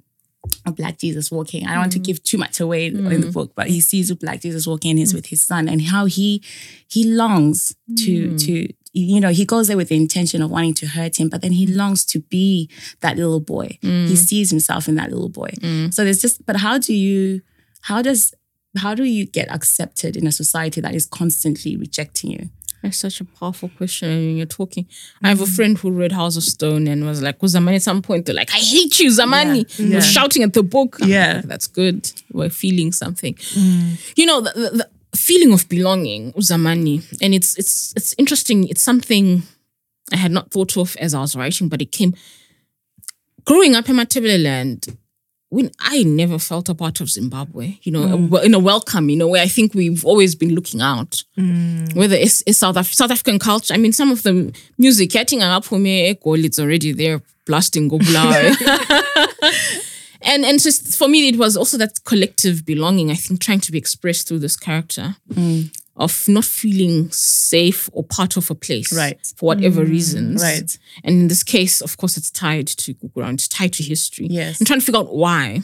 a black Jesus walking. I don't mm. want to give too much away mm. in the book, but he sees a black Jesus walking and he's mm. with his son, and how he he longs to mm. to. You know, he goes there with the intention of wanting to hurt him, but then he longs to be that little boy. Mm. He sees himself in that little boy. Mm. So there's just, but how do you? How does how do you get accepted in a society that is constantly rejecting you? That's such a powerful question when you're talking. Mm-hmm. I have a friend who read House of Stone and was like, oh, Zamani, at some point, they're like, I hate you, Zamani. Yeah. Yeah. Was shouting at the book. I'm yeah. like, that's good. We're feeling something. Mm. You know, the, the, the feeling of belonging, Zamani, and it's it's it's interesting. It's something I had not thought of as I was writing, but it came. Growing up in Matabele land, when I never felt a part of Zimbabwe, you know, mm. in a welcome, you know, where I think we've always been looking out. Mm. Whether it's, it's South, Af- South African culture, I mean, some of the music, it's already there, blasting Gobla. And and just for me, it was also that collective belonging, I think, trying to be expressed through this character mm. of not feeling safe or part of a place, right, for whatever mm. reasons. Right. And in this case, of course, it's tied to Gukurahundi, it's tied to history. Yes. I'm trying to figure out why.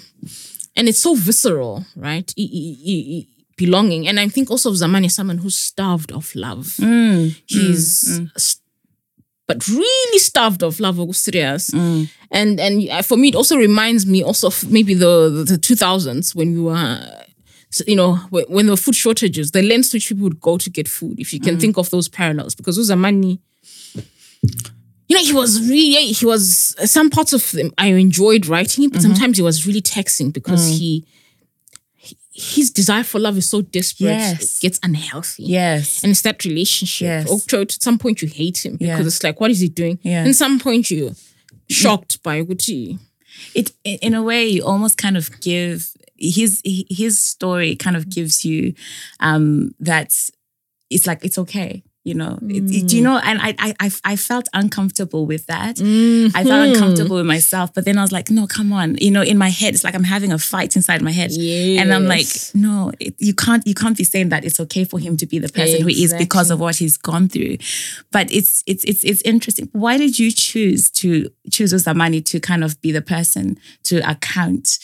And it's so visceral, right? E- e- e- belonging. And I think also of Zamani as someone who's starved of love. Mm. He's, mm. St- but really starved of love, mm. and And for me, it also reminds me also of maybe the, the, the two thousands when we were... So, you know, when there were food shortages, the lengths to which people would go to get food, if you can mm. think of those parallels, because Uzamani, you know, he was really, he was, some parts of him, I enjoyed writing, but mm-hmm. sometimes he was really taxing because mm. he, he, his desire for love is so desperate, yes. it gets unhealthy. Yes. And it's that relationship. Yes. At some point you hate him because yeah. it's like, what is he doing? Yeah. And some point you're shocked yeah. by Guti. It, in a way, you almost kind of give... His his story kind of gives you um, that it's like, it's okay, you know. Mm. It, it, you know, and I I I felt uncomfortable with that. Mm-hmm. I felt uncomfortable with myself, but then I was like, no, come on, you know. In my head, it's like I'm having a fight inside my head, yes. and I'm like, no, it, you can't you can't be saying that it's okay for him to be the person exactly. who is because of what he's gone through. But it's it's it's it's interesting. Why did you choose to choose Uzamani to kind of be the person to account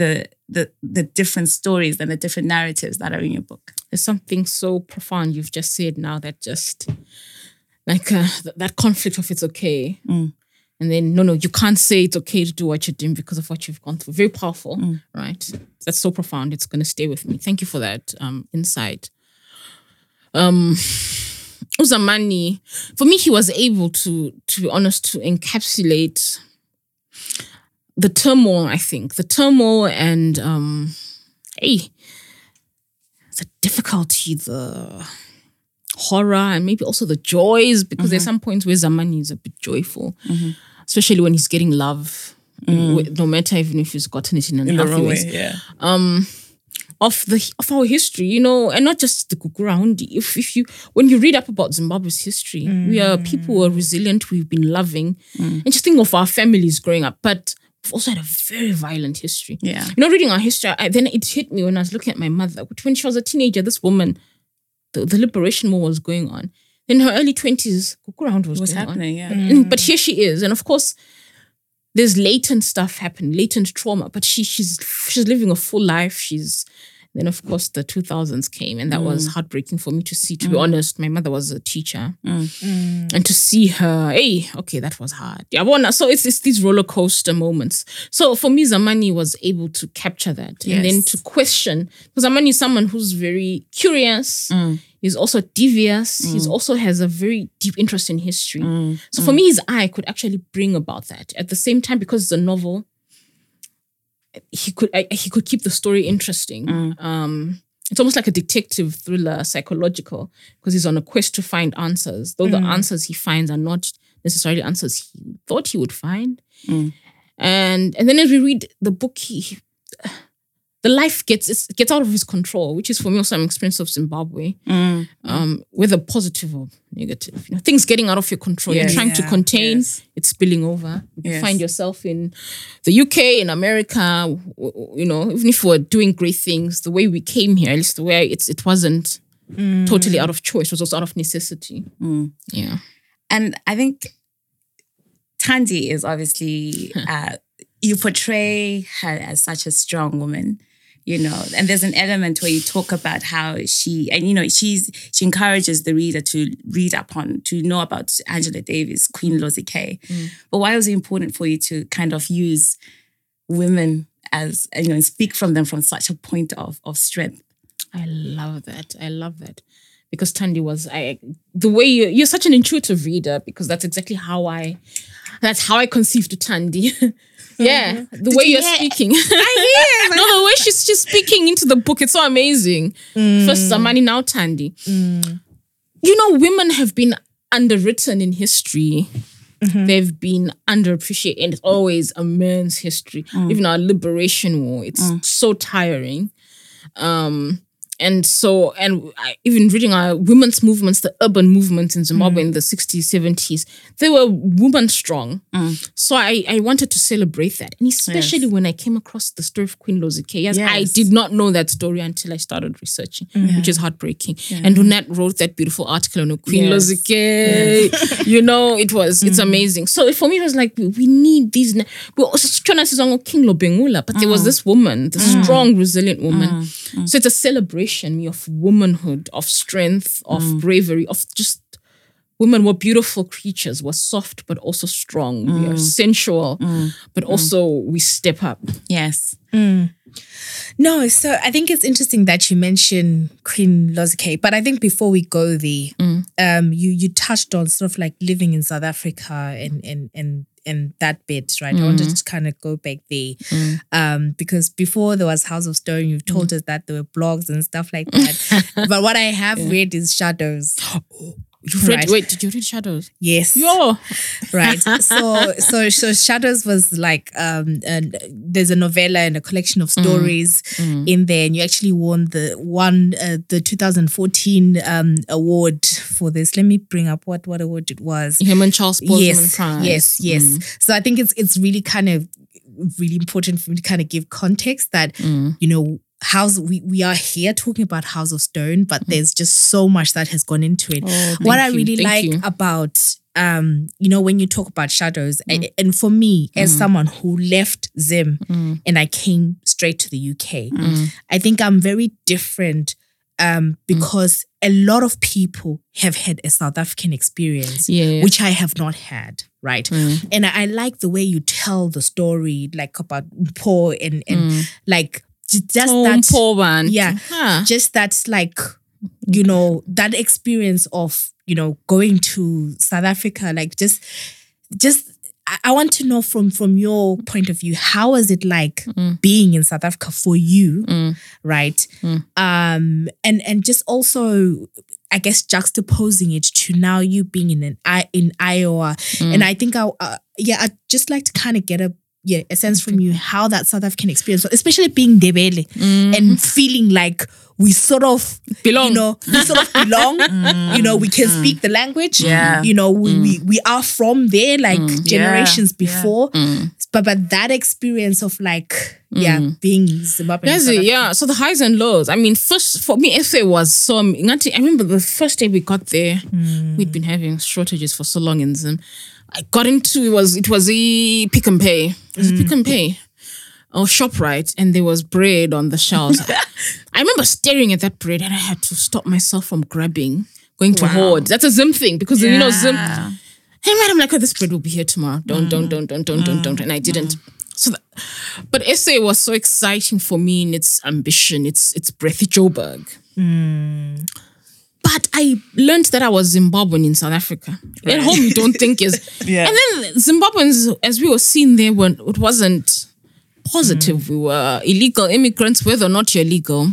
the The, the different stories and the different narratives that are in your book? There's something so profound you've just said now that just like uh, th- that conflict of it's okay. Mm. And then, no, no, you can't say it's okay to do what you're doing because of what you've gone through. Very powerful, mm. right? That's so profound. It's going to stay with me. Thank you for that um, insight. Um, Uzamani, for me, he was able to, to be honest, to encapsulate... The turmoil, I think. The turmoil and, um, hey, the difficulty, the horror and maybe also the joys, because mm-hmm. there's some points where Zamani is a bit joyful, mm-hmm. especially when he's getting love, mm. no matter even if he's gotten it in an unhealthy way. Yeah. Um, of the of our history, you know, and not just the Gukurahundi. If if you when you read up about Zimbabwe's history, mm. we are people who are resilient. We've been loving, mm. and just think of our families growing up, but. We've also had a very violent history. Yeah. You know, reading our history, I, then it hit me when I was looking at my mother. When she was a teenager, this woman, the, the Liberation War was going on. In her early twenties, Gukurahundi was, was going happening, on. Yeah. Mm. But here she is. And of course, there's latent stuff happening, latent trauma. But she she's she's living a full life. She's Then, of course, the two thousands came. And that mm. was heartbreaking for me to see. To mm. be honest, my mother was a teacher. Mm. Mm. And to see her, hey, okay, that was hard. Yeah, so it's, it's these roller coaster moments. So for me, Zamani was able to capture that. Yes. And then to question. Because Zamani is someone who's very curious. Mm. He's also devious. Mm. He also has a very deep interest in history. Mm. So mm. for me, his eye could actually bring about that. At the same time, because it's a novel, he could I, he could keep the story interesting. Mm. Um, it's almost like a detective thriller, psychological, because he's on a quest to find answers. Though mm. the answers he finds are not necessarily answers he thought he would find. Mm. And and then as we read the book, he, the life gets it gets out of his control, which is for me also an experience of Zimbabwe, mm. um, whether positive or negative. You know, things getting out of your control. Yes, you're trying yeah, to contain, yes. it's spilling over. You yes. find yourself in the U K, in America, you know, even if we're doing great things, the way we came here, at least the way it's, it wasn't mm. totally out of choice, it was also out of necessity. Mm. Yeah. And I think Thandi is obviously, uh, you portray her as such a strong woman. You know, and there's an element where you talk about how she, and you know, she's she encourages the reader to read upon, to know about Angela Davis, Queen Lozikeyi. Mm. But why was it important for you to kind of use women as, you know, and speak from them from such a point of, of strength? I love that. I love that. Because Thandi was, I the way you, you're such an intuitive reader, because that's exactly how I, that's how I conceived Thandi. Yeah, the Did way you you're hear? Speaking. I hear. No, the way she's just speaking into the book, it's so amazing. Mm. First Zamani, now Thandi. Mm. You know, women have been underwritten in history. Mm-hmm. They've been underappreciated. And it's always a man's history. Mm. Even our liberation war, it's mm. so tiring. Um, and so, and I, even reading our women's movements, the urban movements in Zimbabwe mm. in the sixties, seventies, they were woman strong. Mm. So I, I wanted to celebrate that. And especially yes. when I came across the story of Queen Lozikeyi. Yes, yes. I did not know that story until I started researching, mm. which is heartbreaking. Yeah. And Nat wrote that beautiful article on Queen yes. Lozikeyi. Yes. You know, it was, it's mm. amazing. So for me, it was like, we, we need these, na- we also trying to say King Lobengula, but there was this woman, the mm. strong, resilient woman. Mm. Mm. So it's a celebration of womanhood, of strength, of mm. bravery, of just women were beautiful creatures, were soft but also strong. Mm. We are sensual, mm. but mm. also we step up. Yes. Mm. No, so I think it's interesting that you mention Queen Lozikeyi, but I think before we go there, mm. um, you you touched on sort of like living in South Africa and and and and that bit, right? Mm. I wanted to kind of go back there, mm. um, because before there was House of Stone, you've told mm. us that there were blogs and stuff like that. But what I have yeah. read is Shadows. You've read, right. Wait, did you read Shadows? Yes. Yo. Right. So, so, so Shadows was like, um, and there's a novella and a collection of stories mm. Mm. in there, and you actually won the won uh, the twenty fourteen um, award for this. Let me bring up what what award it was. Herman Charles Bosman yes, Prize. Yes. Yes. Mm. So I think it's it's really kind of really important for me to kind of give context that mm. you know. House we, we are here talking about House of Stone, but there's just so much that has gone into it. Oh, what I really you, like you. about um, you know, when you talk about Shadows, mm. and, and for me, mm. as someone who left Zim mm. and I came straight to the U K, mm. I think I'm very different um, because mm. a lot of people have had a South African experience, yeah. which I have not had. Right. Mm. And I, I like the way you tell the story, like about Mpo and and mm. like just oh, that poor one. Yeah. Huh. Just that, like, you know, that experience of, you know, going to South Africa, like just just I, I want to know from from your point of view, how is it like mm. being in South Africa for you? Mm. Right. Mm. Um and and just also I guess, juxtaposing it to now you being in an I in Iowa. Mm. And I think I uh, yeah, I'd just like to kind of get a yeah, a sense from you how that South African experience, especially being Ndebele mm. and feeling like we sort of belong, you know, we sort of belong, mm. you know, we can mm. speak the language, yeah. you know, we, mm. we we are from there, like mm. generations yeah. before, yeah. Mm. but but that experience of like. Yeah, mm. being Zimbabwean. That's it, yeah. So the highs and lows. I mean, first for me, S A was so. I remember the first day we got there, mm. we'd been having shortages for so long in Zim. I got into it was it was a Pick and Pay. It was mm. a Pick and Pay or ShopRite, and there was bread on the shelves. I remember staring at that bread, and I had to stop myself from grabbing, going to wow. hoard. That's a Zim thing because yeah. you know Zim. Hey, madam, like, oh, this bread will be here tomorrow. Don't, mm. don't, don't, don't, don't, mm. don't, don't, and I didn't. Mm. So, that, but S A was so exciting for me in its ambition, its its breathy Joburg. Mm. But I learned that I was Zimbabwean in South Africa. Right. At home, you don't think is. yeah. And then Zimbabweans, as we were seen there, when it wasn't positive. Mm. We were illegal immigrants, whether or not you're legal.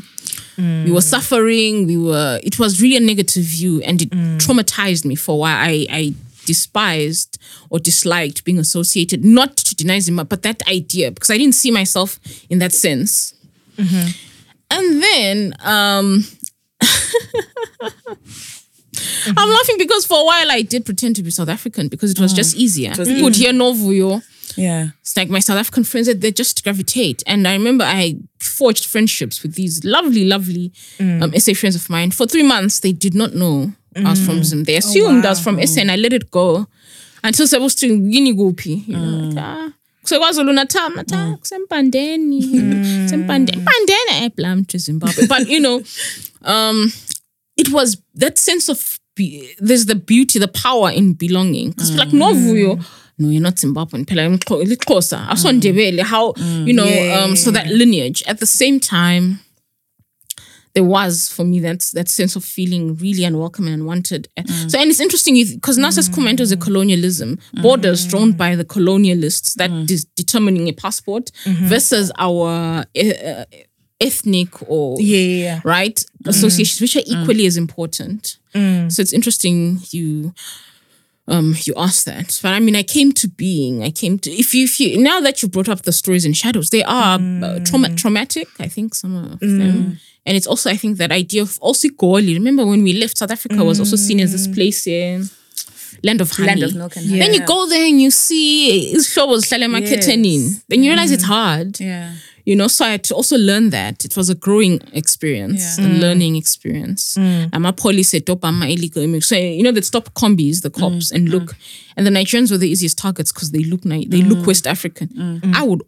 Mm. We were suffering. We were. It was really a negative view, and it mm. traumatized me for why I. I despised or disliked being associated, not to deny Zimbabwe, but that idea, because I didn't see myself in that sense. Mm-hmm. And then um, mm-hmm. I'm laughing because for a while I did pretend to be South African because it was oh, just easier. People mm. would hear Novuyo. Yeah. It's like my South African friends, they just gravitate. And I remember I forged friendships with these lovely, lovely mm. um, S A friends of mine. For three months, they did not know Mm. I was from Zim. They assumed oh, wow. I was from S A, and I let it go until I was to Guinea Gopi. You know, like, ah. So it was Lunata, Mata, Sempandeni, Sempandeni, Pandeni, I plum to Zimbabwe. But, you know, um, it was that sense of be- there's the beauty, the power in belonging. Because, mm. like, Novuyo, no, you're not Zimbabwean. Pela, closer. I was on Ndebele, how, you know, yeah. um, so that lineage. At the same time, there was for me that that sense of feeling really unwelcome and unwanted. Mm. So, and it's interesting because Nasa's mm. comment was a colonialism, borders mm. drawn by the colonialists that mm. is determining a passport mm-hmm. versus our uh, ethnic or yeah, yeah, yeah. right mm. associations, which are equally mm. as important. Mm. So it's interesting you um you asked that, but I mean I came to being. I came to if you if you now that you brought up the stories in Shadows, they are mm. trauma, traumatic. I think some of mm. them. And it's also, I think, that idea of also Xolie. Remember when we left, South Africa mm. was also seen as this place here, land of honey. Land of milk and honey. Yeah. Then you go there and you see it's sure was Shalemaketenin. Then you realize mm. it's hard. Yeah. You know, so I had to also learn that. It was a growing experience, yeah. a mm. learning experience. Mm. I'm a police set up, I'm illegal immigrant. So, you know, they'd stop combis, the cops, mm. and look. Mm. And the Nigerians were the easiest targets because they look na- they mm. look West African. Mm. I would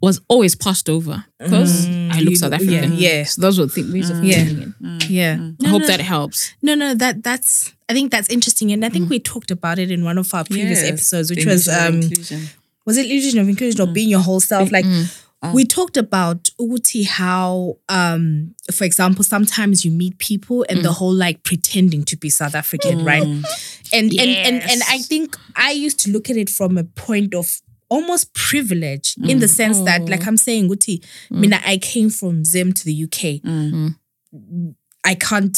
was always passed over because mm. I look South African. Yeah, yeah. So those were the ways of yeah. doing it. Mm. Yeah, mm. I no, hope no. that helps. No, no, that that's. I think that's interesting, and I think mm. we talked about it in one of our previous yes. episodes, which the was um, inclusion. Was it illusion of inclusion mm. or being your whole self? Like mm. oh. we talked about Uti, how um, for example, sometimes you meet people and mm. the whole like pretending to be South African, mm. right? And, yes. and and and I think I used to look at it from a point of almost privilege mm. in the sense oh. that, like I'm saying, Uti, mm. Mina, I came from Zim to the U K. Mm. I can't,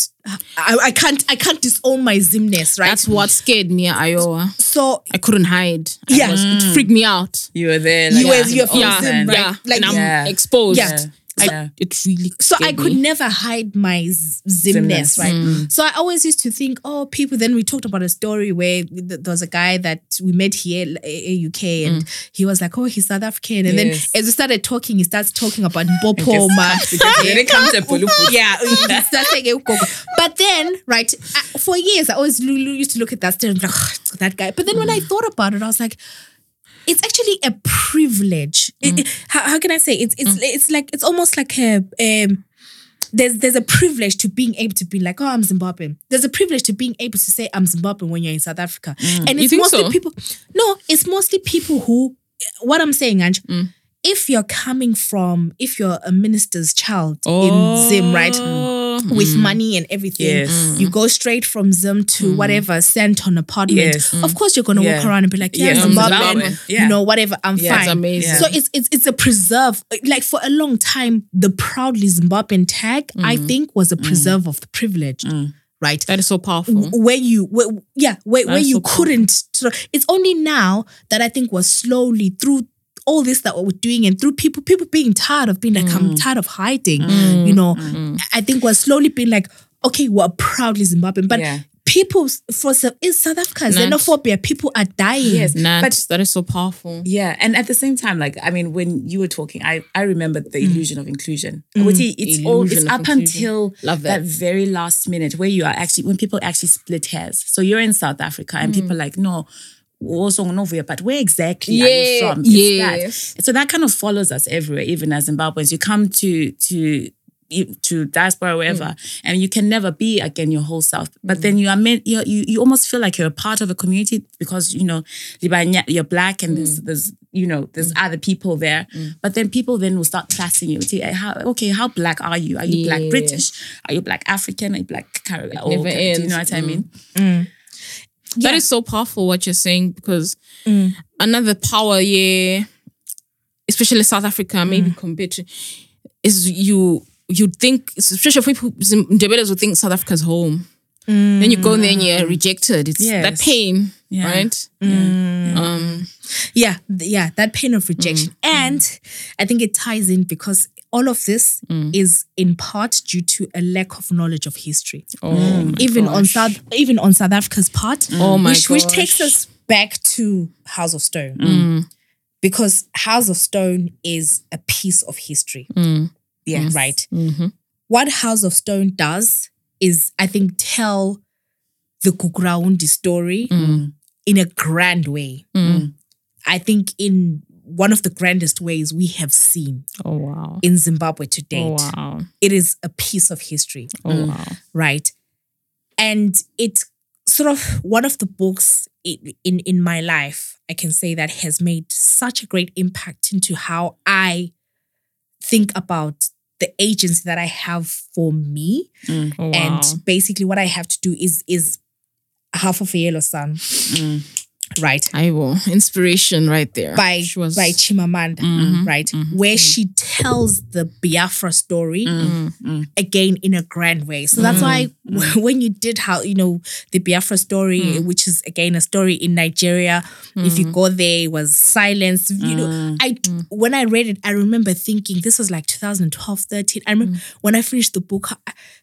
I, I can't, I can't disown my Zimness, right? That's what scared me at Iowa. So I couldn't hide. I yeah, was, it freaked me out. You were there. Like, you were you're from yeah, Zim, right? Yeah. Like, and I'm yeah. exposed. Yeah. yeah. So, yeah. It really so I could me. never hide my Zimness, right? Mm. So I always used to think, oh, people. Then we talked about a story where th- there was a guy that we met here in the U K, and mm. he was like, oh, he's South African. And yes. then as we started talking, he starts talking about Mbopo. yeah, he starts saying, but then, right, I, for years, I always used to look at that story and be like, oh, that guy. But then mm. when I thought about it, I was like, it's actually a privilege. Mm. It, it, how, how can I say? It's it's mm. it's like it's almost like a um, there's there's a privilege to being able to be like, oh, I'm Zimbabwean. There's a privilege to being able to say I'm Zimbabwean when you're in South Africa. Mm. And it's you think mostly so? people. No, it's mostly people who. What I'm saying, Ange, mm. if you're coming from, if you're a minister's child oh. in Zim, right? Mm. With mm. money and everything, yes. mm. you go straight from Zim to mm. whatever, sent on apartment. Yes. Mm. Of course, you're gonna yeah. walk around and be like, "Yeah, yeah. Zimbabwean, yeah. you know, whatever. I'm yeah, fine." It's amazing. So it's it's it's a preserve. Like for a long time, the proudly Zimbabwean tag, mm. I think, was a preserve mm. of the privileged. Mm. right? That is so powerful. Where you, where, yeah, where, where you so couldn't. Powerful. It's only now that I think we're slowly through all this that we're doing and through people, people being tired of being like, mm. I'm tired of hiding, mm. you know, mm. I think we're slowly being like, okay, we're proudly Zimbabwean, but yeah. people for in South Africa, xenophobia, people are dying. Yes, Nat, but that is so powerful. Yeah, and at the same time, like I mean, when you were talking, I, I remembered the mm. illusion of inclusion. Mm. It's illusion all it's up inclusion. Until Love that. that very last minute where you are actually when people actually split hairs. So you're in South Africa and mm. people are like, no. Also Novuyo, but where exactly yeah, are you from? It's yes. that. So that kind of follows us everywhere, even as Zimbabweans. You come to to to diaspora, wherever, mm. and you can never be again your whole self. But mm. then you are meant, you you almost feel like you're a part of a community because you know you're black and mm. there's there's you know there's mm. other people there. Mm. But then people then will start classing you. How, okay, how black are you? Are you yeah. black British? Are you black African? Are you black Caribbean? It never ends. Do you know what mm. I mean? Mm. Yeah. That is so powerful what you're saying because mm. another power, yeah, especially South Africa, maybe mm. compared to, is you you think, especially for people, Ndebelers would think South Africa's home. Mm. Then you go there and you're rejected. It's yes. that pain, yeah. right? Mm. Yeah. Um, yeah, yeah, that pain of rejection. Mm. And mm. I think it ties in because all of this mm. is in part due to a lack of knowledge of history. Oh mm. even gosh. on South, even on South Africa's part, mm. oh my which, which takes us back to House of Stone, mm. because House of Stone is a piece of history. Mm. Yeah, yes. right. Mm-hmm. What House of Stone does is, I think, tell the Gukurahundi story mm. in a grand way. Mm. I think in. One of the grandest ways we have seen oh, wow. in Zimbabwe to date. Oh, wow. It is a piece of history. Oh, wow. Right. And it's sort of one of the books in, in my life, I can say that has made such a great impact into how I think about the agency that I have for me. Mm. Oh, wow. And basically what I have to do is, is Half of a Yellow Sun. Mm. Right. I will. Inspiration right there. By, was... by Chimamanda, mm-hmm, right? Mm-hmm, where mm-hmm. she tells the Biafra story mm-hmm. again in a grand way. So that's mm-hmm. why when you did how, you know, the Biafra story, mm-hmm. which is again a story in Nigeria, mm-hmm. if you go there, it was silence. You know, mm-hmm. I, when I read it, I remember thinking this was like twenty twelve, thirteen. I remember mm-hmm. when I finished the book,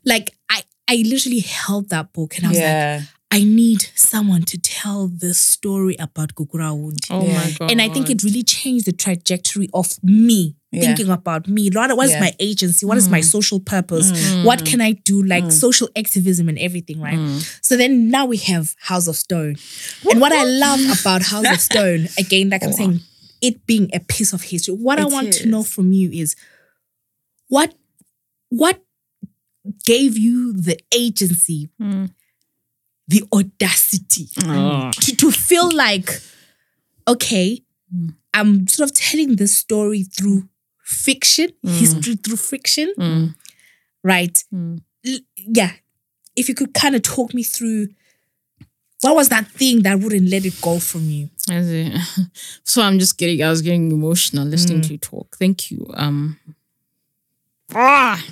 like I, I literally held that book and I was yeah. like, I need someone to tell the story about Gukurahundi. Oh my God. And I think it really changed the trajectory of me, yeah. thinking about me. What, what yeah. is my agency? What mm. is my social purpose? Mm. What can I do? Like mm. social activism and everything, right? Mm. So then now we have House of Stone. And what I love about House of Stone, again, like oh. I'm saying, it being a piece of history. What it I want is. to know from you is, what, what gave you the agency mm. the audacity oh. to, to feel like, okay, mm. I'm sort of telling this story through fiction, mm. history through fiction, mm. right? Mm. L- yeah. If you could kind of talk me through, what was that thing that wouldn't let it go from you? So I'm just getting, I was getting emotional listening mm. to you talk. Thank you. Um, Ah,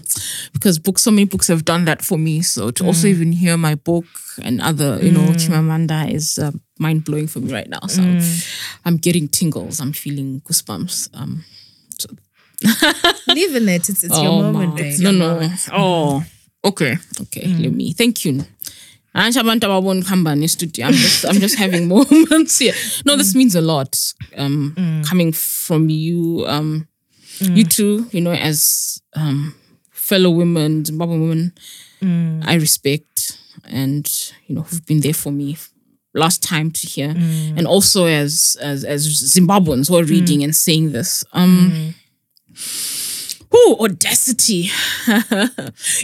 because books, so many books have done that for me. So to mm. also even hear my book and other, you know, mm. Chimamanda is uh, mind-blowing for me right now. So mm. I'm getting tingles. I'm feeling goosebumps. Um, so. Live in it. It's, it's oh, your moment. It's your no, moment. no. Oh, okay. Okay, mm. let me. Thank you. I'm just, I'm just having moments here. No, this mm. means a lot. Um, mm. Coming from you, um, Mm. you too, you know, as um, fellow women, Zimbabwean women, mm. I respect and, you know, who've been there for me last time to hear. Mm. And also as as as Zimbabweans who are reading mm. and saying this. Um, mm. Oh, audacity.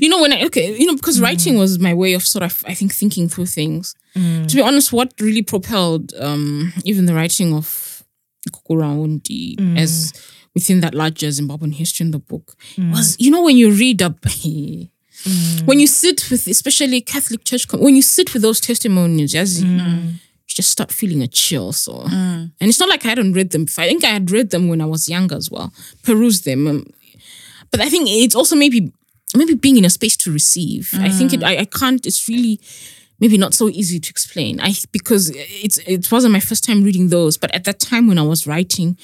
You know, when I, okay, you know, because mm. writing was my way of sort of, I think, thinking through things. Mm. To be honest, what really propelled um, even the writing of Gukurahundi mm. as... within that larger Zimbabwean history in the book mm. was, you know, when you read up, mm. when you sit with, especially Catholic Church, when you sit with those testimonies, as mm. you just start feeling a chill. So, mm. and it's not like I hadn't read them before. I think I had read them when I was younger as well, perused them. Um, but I think it's also maybe maybe being in a space to receive. Mm. I think it, I, I can't, it's really maybe not so easy to explain. I because it's it wasn't my first time reading those, but at that time when I was writing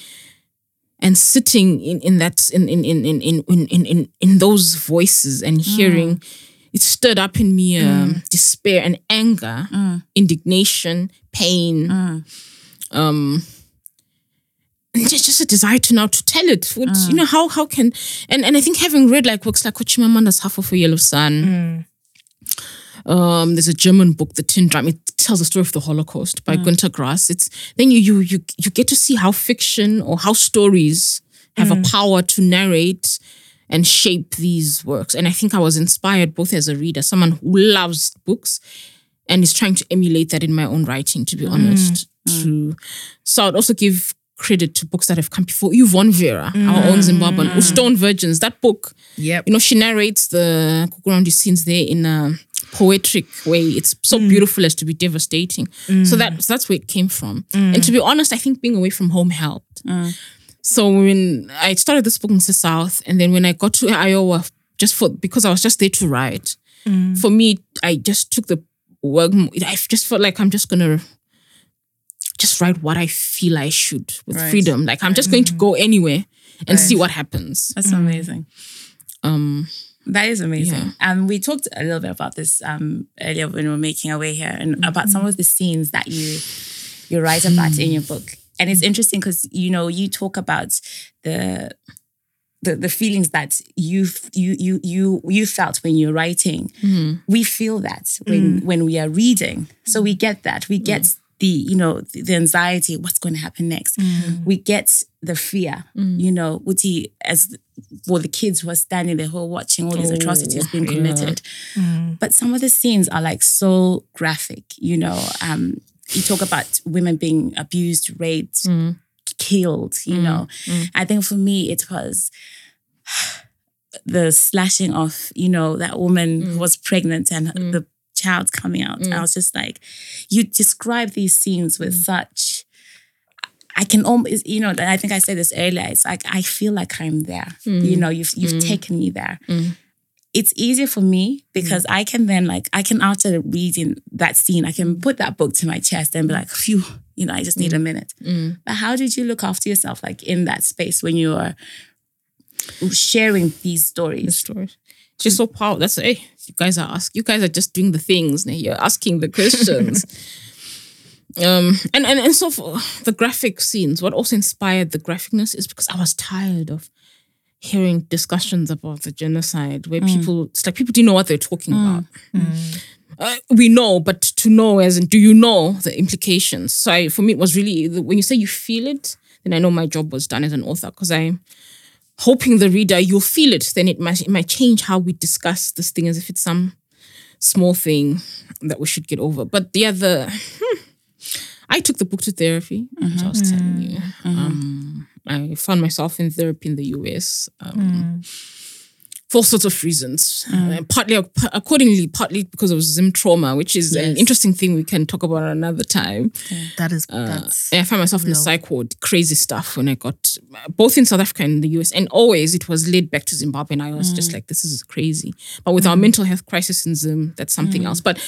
and sitting in, in that in in in in in in in those voices and hearing, mm. it stirred up in me um, mm. despair and anger, mm. indignation, pain, mm. um, and just, just a desire to now to tell it. What, mm. you know, how how can and, and I think having read like works like Chimamanda's Half of a Yellow Sun. Mm. Um, there's a German book, The Tin Drum. It tells the story of the Holocaust by mm. Günter Grass. It's then you you you you get to see how fiction or how stories have mm. a power to narrate and shape these works. And I think I was inspired both as a reader, someone who loves books, and is trying to emulate that in my own writing. To be mm. honest, mm. to so I'd also give credit to books that have come before. Yvonne Vera, mm. our own Zimbabwean, mm. Stone Virgins. That book, yep. you know, she narrates the Gukurahundi scenes there in a poetic way. It's so mm. beautiful as to be devastating. Mm. So that that's where it came from. Mm. And to be honest, I think being away from home helped. Mm. So when I started this book in the South, and then when I got to Iowa, just for because I was just there to write, mm. for me, I just took the work. I just felt like I'm just gonna just write what I feel I should with right. freedom. Like I'm right. just going to go anywhere and right. see what happens. That's mm. amazing. Um. That is amazing. Yeah. Um, we talked a little bit about this um, earlier when we were making our way here and mm-hmm. about some of the scenes that you you write about mm. in your book. And it's interesting because, you know, you talk about the the, the feelings that you you you you you felt when you're writing. Mm. We feel that when, mm. when we are reading. So we get that. We get mm. the, you know, the, the anxiety, what's going to happen next. Mm. We get the fear, mm. you know, Uti, as well, the kids who are standing there who are watching all these oh, atrocities being committed. Yeah. Mm. But some of the scenes are like so graphic, you know. Um, you talk about women being abused, raped, mm. killed, you mm. know. Mm. I think for me, it was the slashing of, you know, that woman mm. who was pregnant and mm. the child coming out. Mm. I was just like, you describe these scenes with mm. such, I can almost, you know, I think I said this earlier, it's like, I feel like I'm there. Mm. You know, you've you've mm. taken me there. Mm. It's easier for me because mm. I can then like, I can after reading that scene, I can put that book to my chest and be like, phew, you know, I just need mm. a minute. Mm. But how did you look after yourself like in that space when you are sharing these stories? The stories. Just so powerful. That's, hey, you guys are asking, you guys are just doing the things. You're asking the questions. um, and, and, and so for the graphic scenes, what also inspired the graphicness is because I was tired of hearing discussions about the genocide where mm. people, it's like people didn't know what they're talking mm. about. Mm. Uh, we know, but to know as in, do you know the implications? So I, for me, it was really, when you say you feel it, then I know my job was done as an author because I'm hoping the reader, you'll feel it, then it might, it might change how we discuss this thing as if it's some small thing that we should get over. But the other, hmm, I took the book to therapy, mm-hmm. which I was telling you. Mm-hmm. Um, I found myself in therapy in the U S um, mm. for all sorts of reasons. Mm. Uh, partly, accordingly, partly because of Zim trauma, which is yes. an interesting thing we can talk about another time. Okay. That is, uh, that's I found myself real. In the psych ward, crazy stuff when I got, both in South Africa and in the U S. And always it was led back to Zimbabwe and I was mm. just like, this is crazy. But with mm. our mental health crisis in Zim, that's something mm. else. But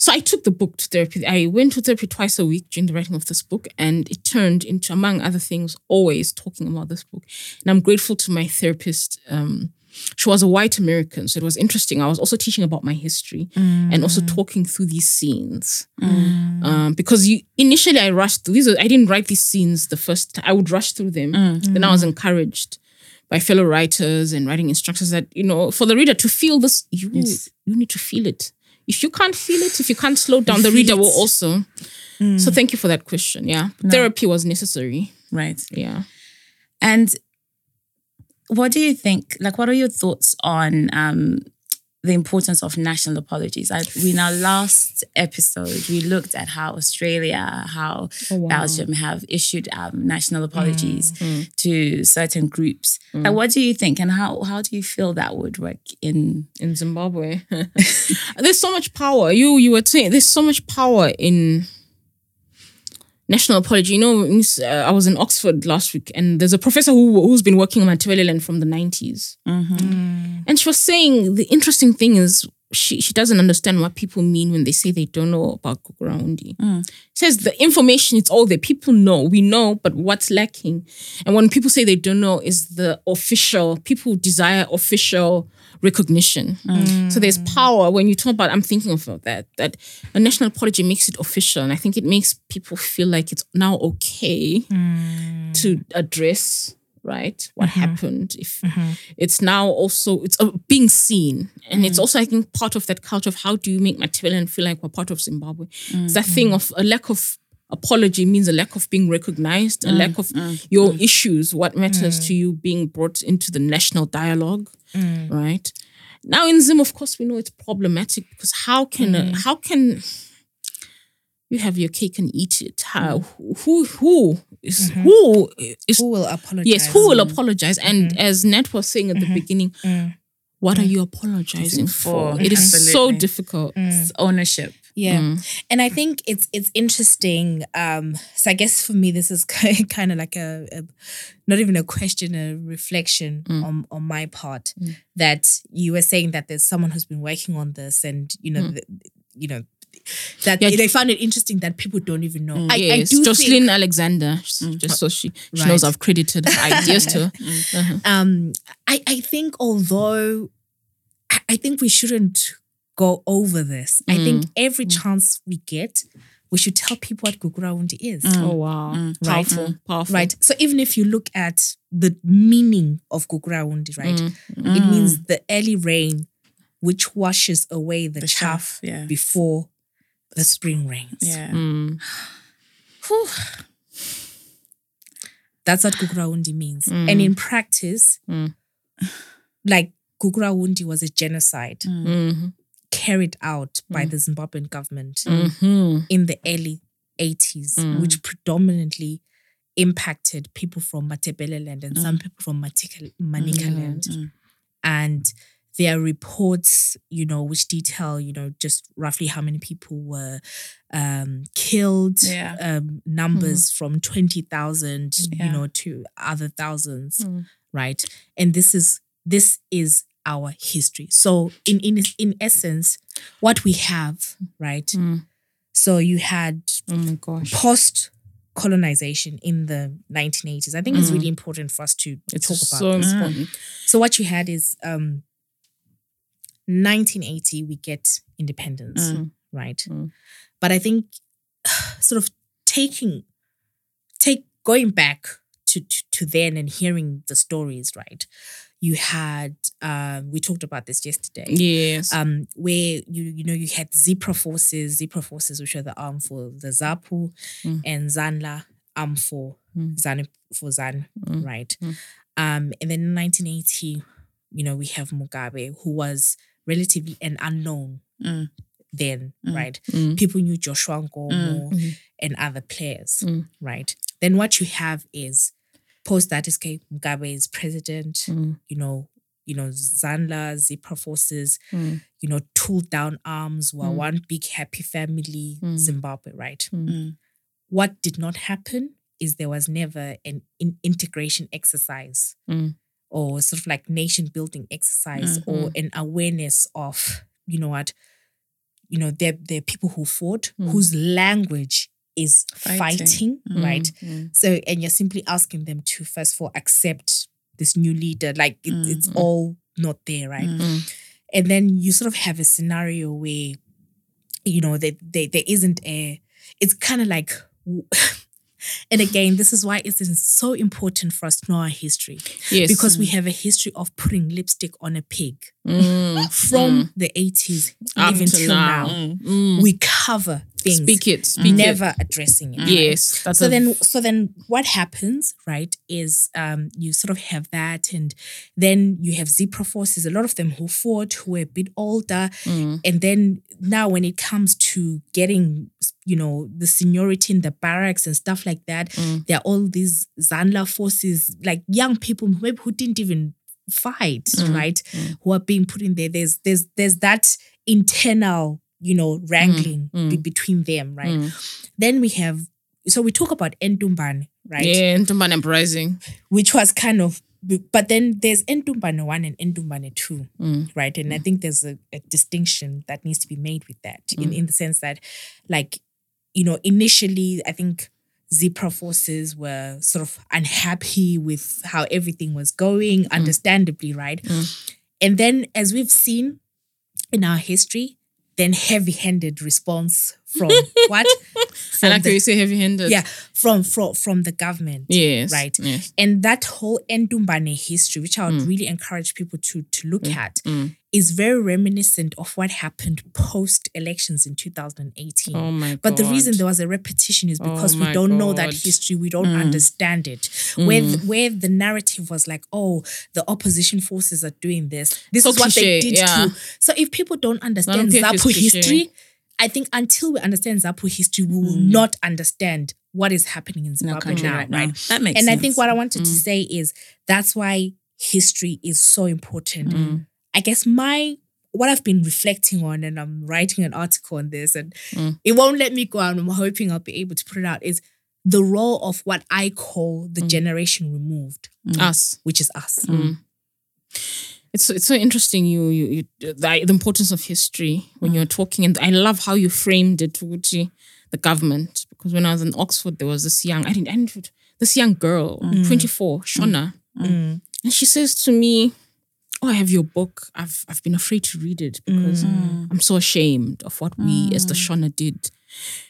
so I took the book to therapy. I went to therapy twice a week during the writing of this book and it turned into, among other things, always talking about this book. And I'm grateful to my therapist. Um, she was a white American, so it was interesting. I was also teaching about my history mm. and also talking through these scenes. Mm. Um, because you, initially I rushed through these. I didn't write these scenes the first time. I would rush through them. Mm. Then I was encouraged by fellow writers and writing instructors that, you know, for the reader to feel this, you, yes. you need to feel it. If you can't feel it, if you can't slow down, the reader will also. Mm. So thank you for that question. Yeah. No. Therapy was necessary. Right. Yeah. And what do you think, like, what are your thoughts on um, the importance of national apologies? I, in our last episode, we looked at how Australia, how oh, wow. Belgium have issued um, national apologies mm. to certain groups. Mm. Like, what do you think and how how do you feel that would work in... In Zimbabwe? There's so much power. You you were saying there's so much power in national apology. You know, I was in Oxford last week, and there's a professor who, who's been working on Matabele from the nineties. Mm-hmm. Mm. And she was saying the interesting thing is she, she doesn't understand what people mean when they say they don't know about Gukurahundi. Mm. Says the information, it's all there. People know. We know, but what's lacking? And when people say they don't know is the official, people desire official recognition. Mm. So there's power when you talk about, I'm thinking about that, that a national apology makes it official. And I think it makes people feel like it's now okay mm. to address, right, what mm-hmm. happened. If mm-hmm. it's now also, it's uh, being seen. And mm. it's also, I think, part of that culture of how do you make Matabele feel like we're part of Zimbabwe. Mm-hmm. It's that thing of a lack of apology means a lack of being recognized, mm. a lack of mm. your mm. issues, what matters mm. to you being brought into the national dialogue, mm. right? Now in Zim, of course, we know it's problematic because how can, mm. uh, how can... you have your cake and eat it. How, who who is mm-hmm. who is who will apologize? Yes, who will mm. apologize? And mm-hmm. as Nat was saying at mm-hmm. the beginning, mm-hmm. what mm-hmm. are you apologizing for? Mm-hmm. It is Absolutely. so difficult. Mm. It's ownership. Yeah, mm. and I think it's it's interesting. Um, so I guess for me, this is kind of like a, a not even a question, a reflection mm. on on my part. Mm. That you were saying that there's someone who's been working on this, and you know, mm. the, you know. That yeah, they found it interesting that people don't even know. Mm, I, yes. I do Jocelyn think, Alexander, mm, just so she, she right. knows I've credited her ideas to her. Mm. Uh-huh. Um, I, I think although, I, I think we shouldn't go over this. Mm. I think every mm. chance we get, we should tell people what Gukurahundi is. Mm. Oh, wow. Mm. Right? Powerful. Mm. Powerful. Right. So even if you look at the meaning of Gukurahundi, right? Mm. Mm. It means the early rain which washes away the, the chaff, chaff yeah. before the spring rains. Yeah. Mm. That's what Gukurahundi means. Mm. And in practice, mm. like Gukurahundi was a genocide mm. carried out by mm. the Zimbabwean government mm-hmm. in the early eighties, mm. which predominantly impacted people from Matabele land and mm. some people from Manika, Manika mm. land. Mm. And there are reports, you know, which detail, you know, just roughly how many people were um, killed, yeah. um, numbers mm. from twenty thousand, yeah. you know, to other thousands, mm. right? And this is this is our history. So in in, in essence, what we have, right? Mm. So you had oh my gosh. post- colonization in the nineteen eighties. I think mm. it's really important for us to it's talk about so this. Important. So what you had is... Um, nineteen eighty, we get independence, mm. right? Mm. But I think sort of taking, take going back to, to, to then and hearing the stories, right? You had, uh, we talked about this yesterday. Yes. Um, where, you you know, you had Zipra forces, Zipra forces, which are the arm for the ZAPU, mm. and Zanla, arm for, mm. Zan, for Zan, mm. right? Mm. Um, and then in nineteen eighty, you know, we have Mugabe, who was relatively an unknown mm. then, mm. right? Mm. People knew Joshua Nkomo mm. mm. and other players, mm. right? Then what you have is post that escape, Mugabe is president, mm. you know, you know, Zanla, Zipra forces, mm. you know, tooled down arms, were mm. one big happy family, mm. Zimbabwe, right? Mm. Mm. What did not happen is there was never an in- integration exercise. Mm. Or sort of like nation building exercise mm-hmm. or an awareness of, you know what, you know, there, there are people who fought, mm. whose language is fighting, fighting mm. right? Mm. So, and you're simply asking them to, first of all, accept this new leader. Like, it, mm. it's all not there, right? Mm. And then you sort of have a scenario where, you know, there, there, there isn't a, it's kind of like... And again, this is why it's so important for us to know our history. Yes. Because we have a history of putting lipstick on a pig. Mm. From mm. the eighties up even till now. now. Mm. We cover things. Speak it. Speak never it. addressing it. Mm. Right? Yes. That's so a... then so then what happens, right, is um, you sort of have that, and then you have Zipra forces, a lot of them who fought, who were a bit older. Mm. And then now when it comes to getting, you know, the seniority in the barracks and stuff like that, mm. there are all these Zanla forces, like young people maybe who didn't even fight, mm. right? Mm. Who are being put in there. There's there's there's that internal, you know, wrangling mm. Mm. Be- between them, right? Mm. Then we have So we talk about Ndumbane, right? Yeah, Ndumbane uprising. Which was kind of, but then there's Ndumbane one and Ndumbane two, mm. right? And mm. I think there's a, a distinction that needs to be made with that mm. in, in the sense that, like, you know, initially, I think Zipra forces were sort of unhappy with how everything was going, mm. understandably, right? Mm. And then, as we've seen in our history, then heavy-handed response from what? From I like the, how you say heavy-handed. Yeah, from from, from the government. Yes. Right? Yes. And that whole Ndumbane history, which I would mm. really encourage people to, to look mm. at, mm. is very reminiscent of what happened post-elections in two thousand eighteen. Oh, my God. But the reason there was a repetition is because oh we don't God. know that history. We don't mm. understand it. Mm. Where, the, where the narrative was like, oh, the opposition forces are doing this. This so is what cliche. they did yeah. too. So if people don't understand Zapu history... I think until we understand Zapu history, we will mm. not understand what is happening in Zimbabwe no, now, right? No. That makes and sense. And I think what I wanted mm. to say is that's why history is so important. Mm. I guess my, what I've been reflecting on, and I'm writing an article on this, and mm. it won't let me go out, and I'm hoping I'll be able to put it out, is the role of what I call the mm. generation removed. Mm. Us. Which is us. Mm. Mm. It's it's so interesting. You you, you the, the importance of history when mm. you're talking, and I love how you framed it, Uchi, the government. Because when I was in Oxford, there was this young I didn't, I didn't this young girl, mm. twenty-four, Shona, mm. and she says to me, "Oh, I have your book. I've I've been afraid to read it because mm. I'm so ashamed of what we mm. as the Shona did."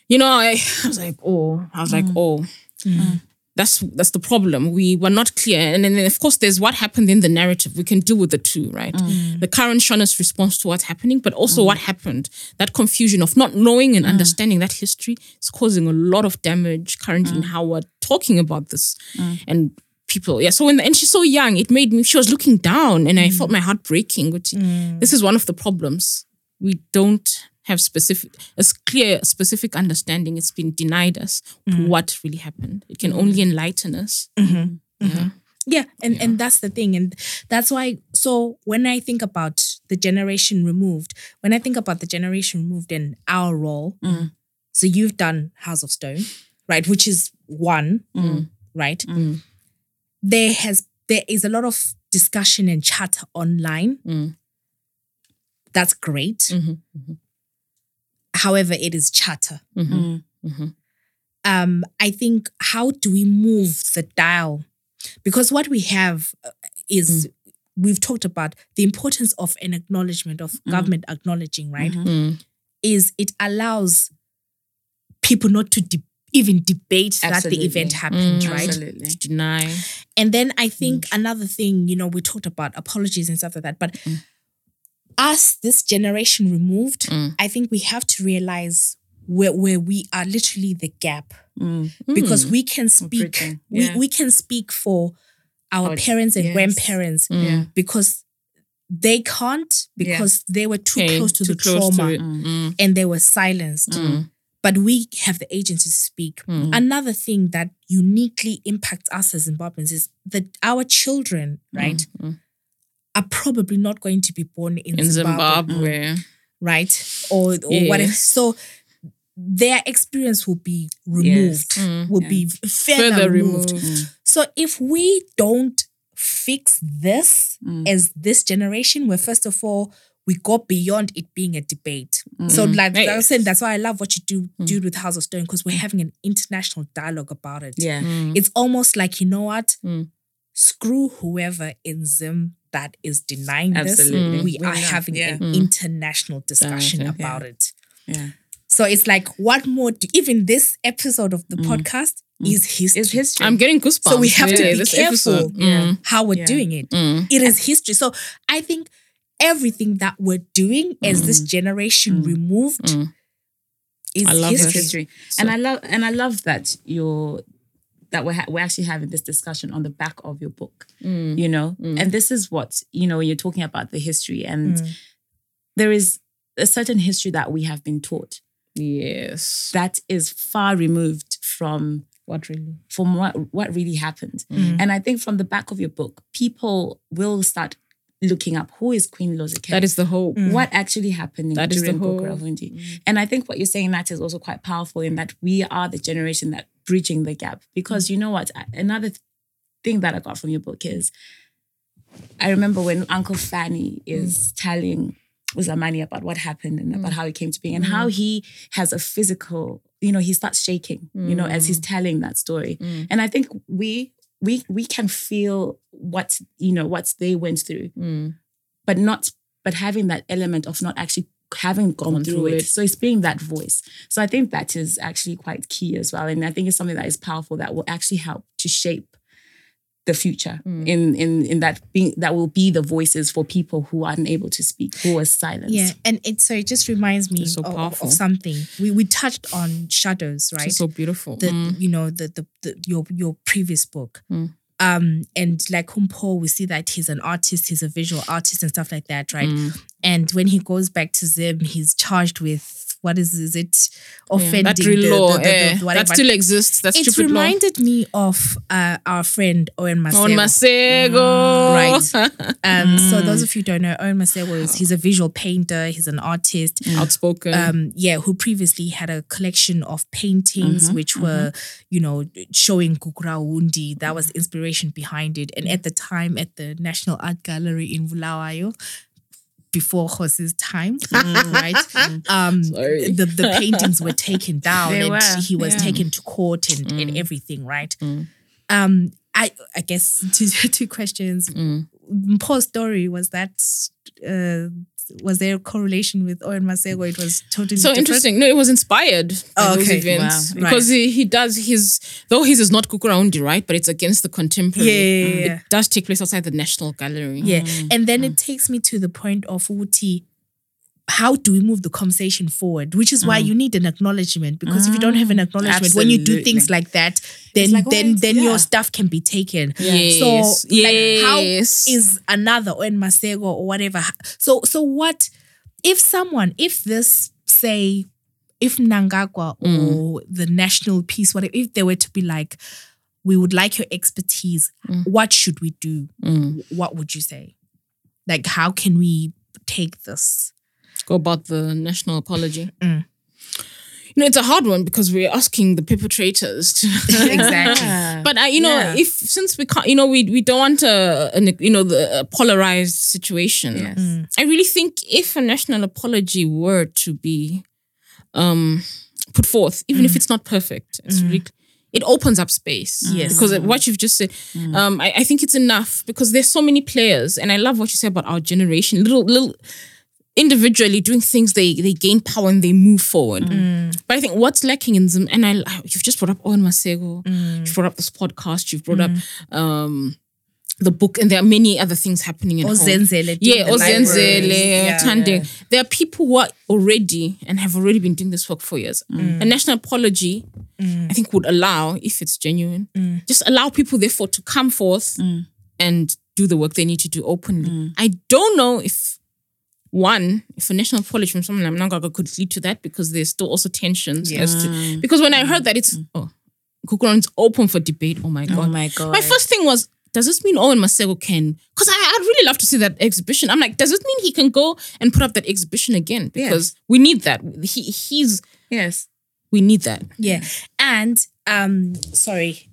You know, I, I was like, "Oh," I was mm. like, "Oh." Mm. That's that's the problem. We were not clear. And then, of course, there's what happened in the narrative. We can deal with the two, right? Mm. The current Shona's response to what's happening, but also mm. what happened. That confusion of not knowing and mm. understanding that history is causing a lot of damage currently mm. in how we're talking about this. Mm. And people, yeah. So, when the, and she's so young, it made me, she was looking down and mm. I felt my heart breaking. Which, mm. this is one of the problems. We don't have specific, a clear, specific understanding. It's been denied us mm. what really happened. It can only enlighten us. Mm-hmm. Yeah. Mm-hmm. Yeah, and, yeah, and that's the thing. And that's why, so when I think about the generation removed, when I think about the generation removed and our role, mm. so you've done House of Stone, right? Which is one, mm. right? Mm. There has, there is a lot of discussion and chatter online. Mm. That's great. Mm-hmm. Mm-hmm. However, it is chatter. Mm-hmm. Mm-hmm. Um, I think, how do we move the dial? Because what we have is, mm. we've talked about the importance of an acknowledgement, of mm. government acknowledging, right? Mm-hmm. Is it allows people not to de- even debate absolutely. that the event happened, mm, right? Absolutely. To deny. And then I think mm. another thing, you know, we talked about apologies and stuff like that, but... Mm. Us, this generation removed, mm. I think we have to realize where, where we are literally the gap. Mm. Because mm. we can speak, yeah. we, we can speak for our oh, parents and yes. grandparents mm. yeah. because they can't, because yeah. they were too okay. close to too the close trauma to mm. and they were silenced. Mm. But we have the agency to speak. Mm. Another thing that uniquely impacts us as Zimbabweans is that our children, right? Mm. Are probably not going to be born in, in Zimbabwe, Zimbabwe, right? Or, or yes. whatever. So their experience will be removed, yes. mm, will yeah. be further, further removed. removed. Mm. So if we don't fix this mm. as this generation, where first of all, we go beyond it being a debate. Mm. So like I was saying, that's why I love what you do, mm. do with House of Stone, because we're having an international dialogue about it. Yeah, mm. It's almost like, you know what? Mm. Screw whoever in Zim that is denying absolutely. This. We, we are know. having yeah. an mm. international discussion yeah. about yeah. it. Yeah. So it's like, what more? Do, even this episode of the mm. podcast mm. is history. It's history. I'm getting goosebumps. So we have yeah, to be careful yeah. how we're yeah. doing it. Mm. It is history. So I think everything that we're doing mm. as this generation mm. removed mm. is I love history. history. So. And I love, and I love that you're. that we're, ha- we're actually having this discussion on the back of your book, mm. you know? Mm. And this is what, you know, you're talking about the history, and mm. there is a certain history that we have been taught. Yes. That is far removed from what really, from what, what really happened. Mm. And I think from the back of your book, people will start looking up, who is Queen Lozikeyi? That is the hope. Mm. What actually happened in during Gukurahundi? Mm. And I think what you're saying, that is also quite powerful, in that we are the generation that bridging the gap. Because you know what? Another th- thing that I got from your book is, I remember when Uncle Fanny is mm. telling Uzamani about what happened and mm. about how it came to being and mm. how he has a physical, you know, he starts shaking, mm. you know, as he's telling that story. Mm. And I think we we we can feel what, you know, what they went through, mm. but not, but having that element of not actually having gone, gone through, through it. it. So it's being that voice. So I think that is actually quite key as well. And I think it's something that is powerful that will actually help to shape the future mm. in in in that being, that will be the voices for people who are unable to speak, who are silenced. Yeah, and it so it just reminds me so of, of something we we touched on, Shadows, right? It's so beautiful. The, mm. you know, the, the the your your previous book, mm. um, and like Humpo, we see that he's an artist, he's a visual artist and stuff like that, right? Mm. And when he goes back to Zim, he's charged with. What is is it offending? Yeah, that real law, the, the, the, yeah. the, that still exists. That's stupid law. It reminded me of uh, our friend Owen Maseko. Owen Maseko, mm. right? Um, mm. So those of you who don't know, Owen Maseko is he's a visual painter. He's an artist, mm. outspoken. Um, yeah, who previously had a collection of paintings mm-hmm, which were, mm-hmm. you know, showing Gukurahundi. That was the inspiration behind it. And at the time, at the National Arts Gallery in Bulawayo. Before Jose's time, mm. right? Mm. Um, the, the paintings were taken down they and were. he was yeah. taken to court and, mm. and everything, right? Mm. Um, I I guess two, two questions. Mm. Poor story was that... Uh, was there a correlation with Owen Maseko? It was totally so different. Interesting. No, it was inspired by oh, okay. those events. Wow. Because right. he, he does his, though his is not Gukurahundi, right? But it's against the contemporary. Yeah, yeah, yeah. It does take place outside the National Gallery. Yeah. Mm. And then mm. it takes me to the point of Uti. How do we move the conversation forward? Which is why mm. you need an acknowledgement, because mm. if you don't have an acknowledgement, absolutely. When you do things like that, then like, oh, then then yeah. your stuff can be taken. Yes. So yes. like, how is another Owen Maseko or whatever? So so what if someone if this say if Mnangagwa or mm. the national piece, whatever, if they were to be like, we would like your expertise. Mm. What should we do? Mm. What would you say? Like, how can we take this? Go about the national apology. Mm. You know, it's a hard one because we're asking the perpetrators to exactly. But uh, you know, yeah. if since we can't, you know, we we don't want a, a you know the a polarized situation. Yes. Mm. I really think if a national apology were to be um, put forth, even mm. if it's not perfect, it's mm. really, it opens up space. Yes, because mm. what you've just said, mm. um, I, I think it's enough because there's so many players, and I love what you say about our generation. Little little. Individually doing things, they they gain power and they move forward. Mm. But I think what's lacking in Zim, and I, you've just brought up Owen Maseko, mm. you've brought up this podcast, you've brought mm. up um, the book, and there are many other things happening. In Zenzele, yeah, Zenzele, yeah, Tande. Yeah. There are people who are already and have already been doing this work for years. Mm. A national apology, mm. I think, would allow, if it's genuine, mm. just allow people, therefore, to come forth mm. and do the work they need to do openly. Mm. I don't know if. One, if a national apology from someone like Mnangagwa could lead to that, because there's still also tensions yeah. as to because when I heard that it's oh, Gukurahundi open for debate. Oh my god! Oh my god! My first thing was, does this mean Owen Maseko can? Because I I'd really love to see that exhibition. I'm like, does it mean he can go and put up that exhibition again? Because yes. we need that. He he's yes, we need that. Yeah, and. Um, sorry,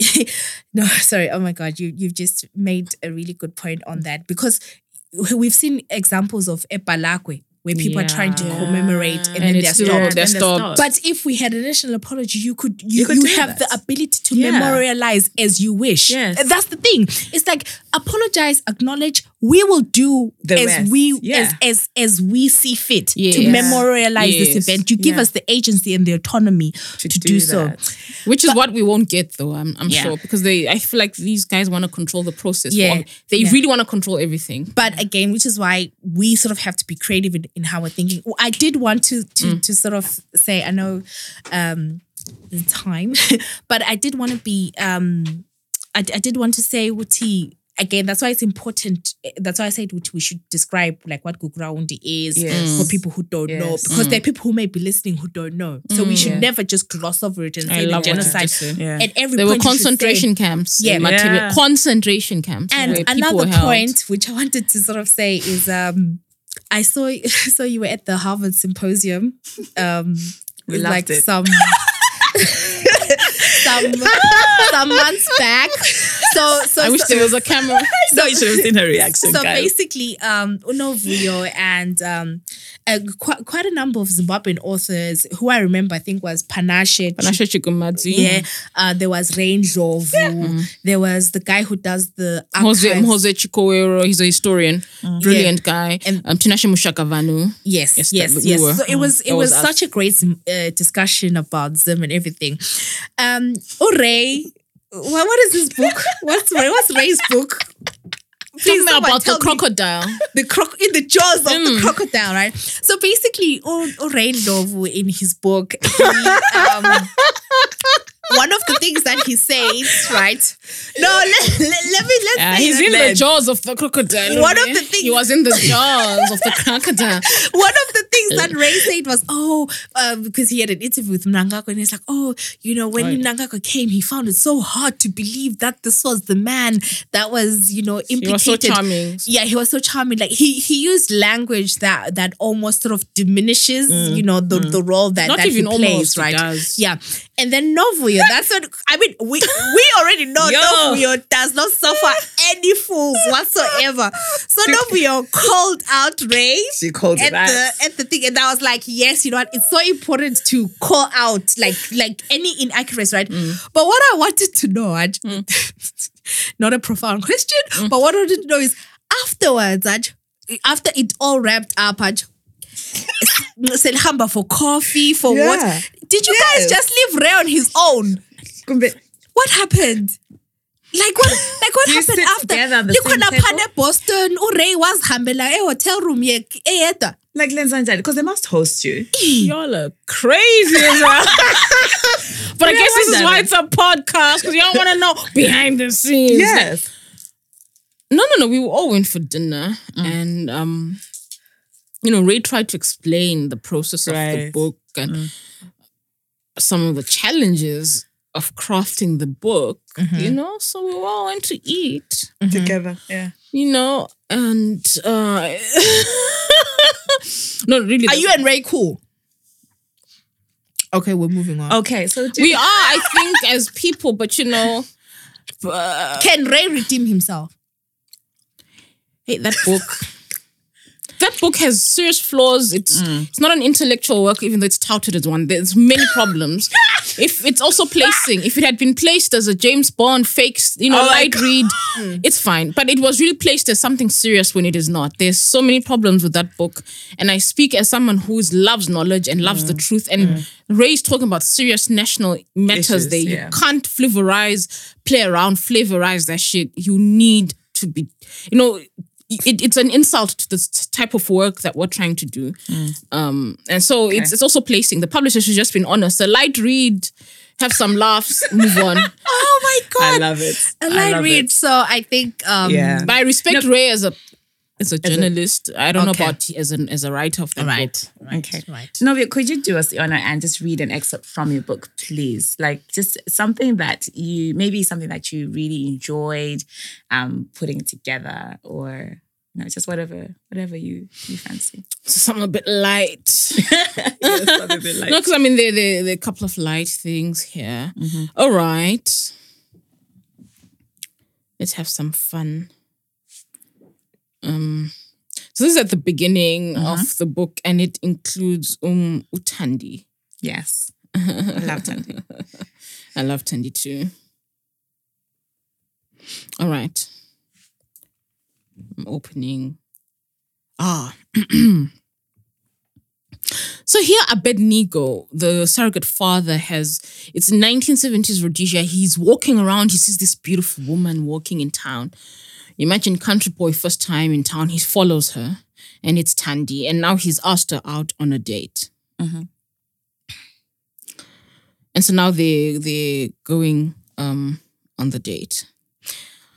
no, sorry. Oh my god, you you've just made a really good point on that, because. We've seen examples of Epalakwe where people yeah. are trying to commemorate and, and then they're stopped. They're stopped. But if we had a national apology, you could you, you, could you have that. The ability to yeah. memorialize as you wish. Yes. That's the thing. It's like apologize, acknowledge. We will do the as rest. we yeah. as, as as we see fit yes. to memorialize yes. this event. You give yeah. us the agency and the autonomy to, to do, do so, which is but, what we won't get though. I'm I'm yeah. sure because they I feel like these guys want to control the process. Yeah. They yeah. really want to control everything. But again, which is why we sort of have to be creative in. In how we're thinking. I did want to to, mm. to sort of say, I know um, the time, but I did want to be, um, I, I did want to say, Wuti, again, that's why it's important. That's why I said we should describe like what Gukurahundi is yes. for people who don't yes. know, because mm. there are people who may be listening who don't know. So mm, we should yeah. never just gloss over it and say the genocide. Yeah. At every there point were concentration say, camps. Yeah. yeah. Concentration camps. And another point which I wanted to sort of say is... Um, I saw so you were at the Harvard symposium. Um, we loved like it. Some, some some some months back. So, so I wish so, there was a camera. So, no, you should have seen her reaction. So Kyle. basically, um, Novuyo and um, uh, quite, quite a number of Zimbabwean authors who I remember, I think was Panashe. Panashe Chikumadzi. Yeah. Uh, there was Ray Ndlovu. Yeah. Mm. There was the guy who does the archives. Jose, Jose Chikowero. He's a historian. Mm. Brilliant yeah. guy. And um, Tinashe Mushakavanu. Yes. Yes. Yes. yes. We so it was mm. it was, was such a great uh, discussion about Zim and everything. Um, Ray. What, what is this book? What's what's Ray's book? Please, something about the crocodile. Me. The croc in the jaws of mm. the crocodile, right? So basically, Ray Ndlovu in his book, he, um, one of the things that he says, right? No, let, let, let me let's yeah, say he's in then. the jaws of the crocodile. One of the things he was in the jaws of the crocodile. One of the things that Ray said was, oh, um, because he had an interview with Mnangagwa, and he's like, oh, you know, when right. Mnangagwa came, he found it so hard to believe that this was the man that was, you know, implicated. He was so charming. Yeah, he was so charming. Like he he used language that that almost sort of diminishes, mm. you know, the, mm. the role that, that he plays, right? Does. Yeah, and then Novuyo. That's what I mean. We we already know Yo. Novuyo does not suffer any fools whatsoever. So Novuyo called out Ray. She called at the at the thing, and I was like, yes, you know what? It's so important to call out like like any inaccuracy, right? Mm. But what I wanted to know, I, mm. not a profound question, mm. but what I wanted to know is afterwards, I, after it all wrapped up, I said Hamba for coffee for yeah. what. Did you yes. guys just leave Ray on his own? What happened? Like what? Like what happened after? You could have had a Boston. Or Ray was hambela a hotel room. Yeah, like Lenzanjani, because they must host you. Y'all are crazy, as well. But I yeah, guess this is why it's a podcast because y'all want to know behind the scenes. Yes. No, no, no. We all went for dinner, mm. and um, you know, Ray tried to explain the process right. of the book and. Mm. Some of the challenges of crafting the book, mm-hmm. you know, so we all went to eat mm-hmm. together, yeah, you know, and uh, no, really, are you and Ray cool? Okay, we're moving on. Okay, so do we you- are, I think, as people, but you know, uh, can Ray redeem himself? Hey, that book. That book has serious flaws. It's mm. it's not an intellectual work, even though it's touted as one. There's many problems. If it's also placing, if it had been placed as a James Bond fake, you know, oh light read, mm. it's fine. But it was really placed as something serious when it is not. There's so many problems with that book, and I speak as someone who loves knowledge and loves mm. the truth. And mm. Ray's talking about serious national matters. Issues, there, yeah. You can't flavorize, play around, flavorize that shit. You need to be, you know. It, it's an insult to the type of work that we're trying to do. Mm. Um, and so okay. it's, it's also placing. The publisher should just be honest. A light read, have some laughs, move on. Oh my God. I love it. A light read. It. So I think... Um, yeah. But I respect no, Ray as a as a journalist. As a, I don't okay. know about as, an, as a writer of the right, book. Right, okay. right. Novuyo, could you do us the honor and just read an excerpt from your book, please? Like just something that you... Maybe something that you really enjoyed um, putting together or... No, just whatever, whatever you, you fancy. So something a bit light. yes, something a bit light. No, because I mean, there, there, there are a couple of light things here. Mm-hmm. All right. Let's have some fun. Um, so this is at the beginning uh-huh. of the book and it includes um Uthandi. Yes. I love Thandi. I love Thandi too. All right. Opening. Ah. So here Abednego, the surrogate father, has, it's nineteen seventies Rhodesia. He's walking around. He sees this beautiful woman walking in town. Imagine country boy first time in town. He follows her and it's Thandi. And now he's asked her out on a date. Mm-hmm. And so now they, they're going um, on the date.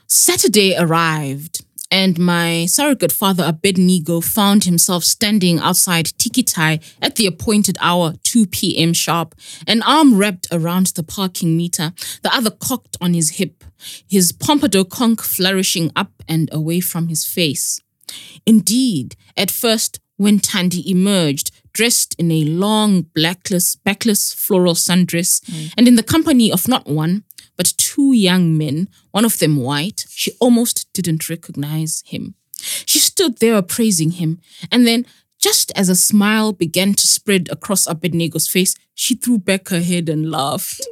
Saturday arrived. And my surrogate father, Abednego, found himself standing outside Tikitai at the appointed hour, two p.m. sharp, an arm wrapped around the parking meter, the other cocked on his hip, his pompadour conch flourishing up and away from his face. Indeed, at first, when Thandi emerged, dressed in a long blackless, backless floral sundress, mm. and in the company of not one, but two young men, one of them white, she almost didn't recognize him. She stood there appraising him, and then, just as a smile began to spread across Abednego's face, she threw back her head and laughed.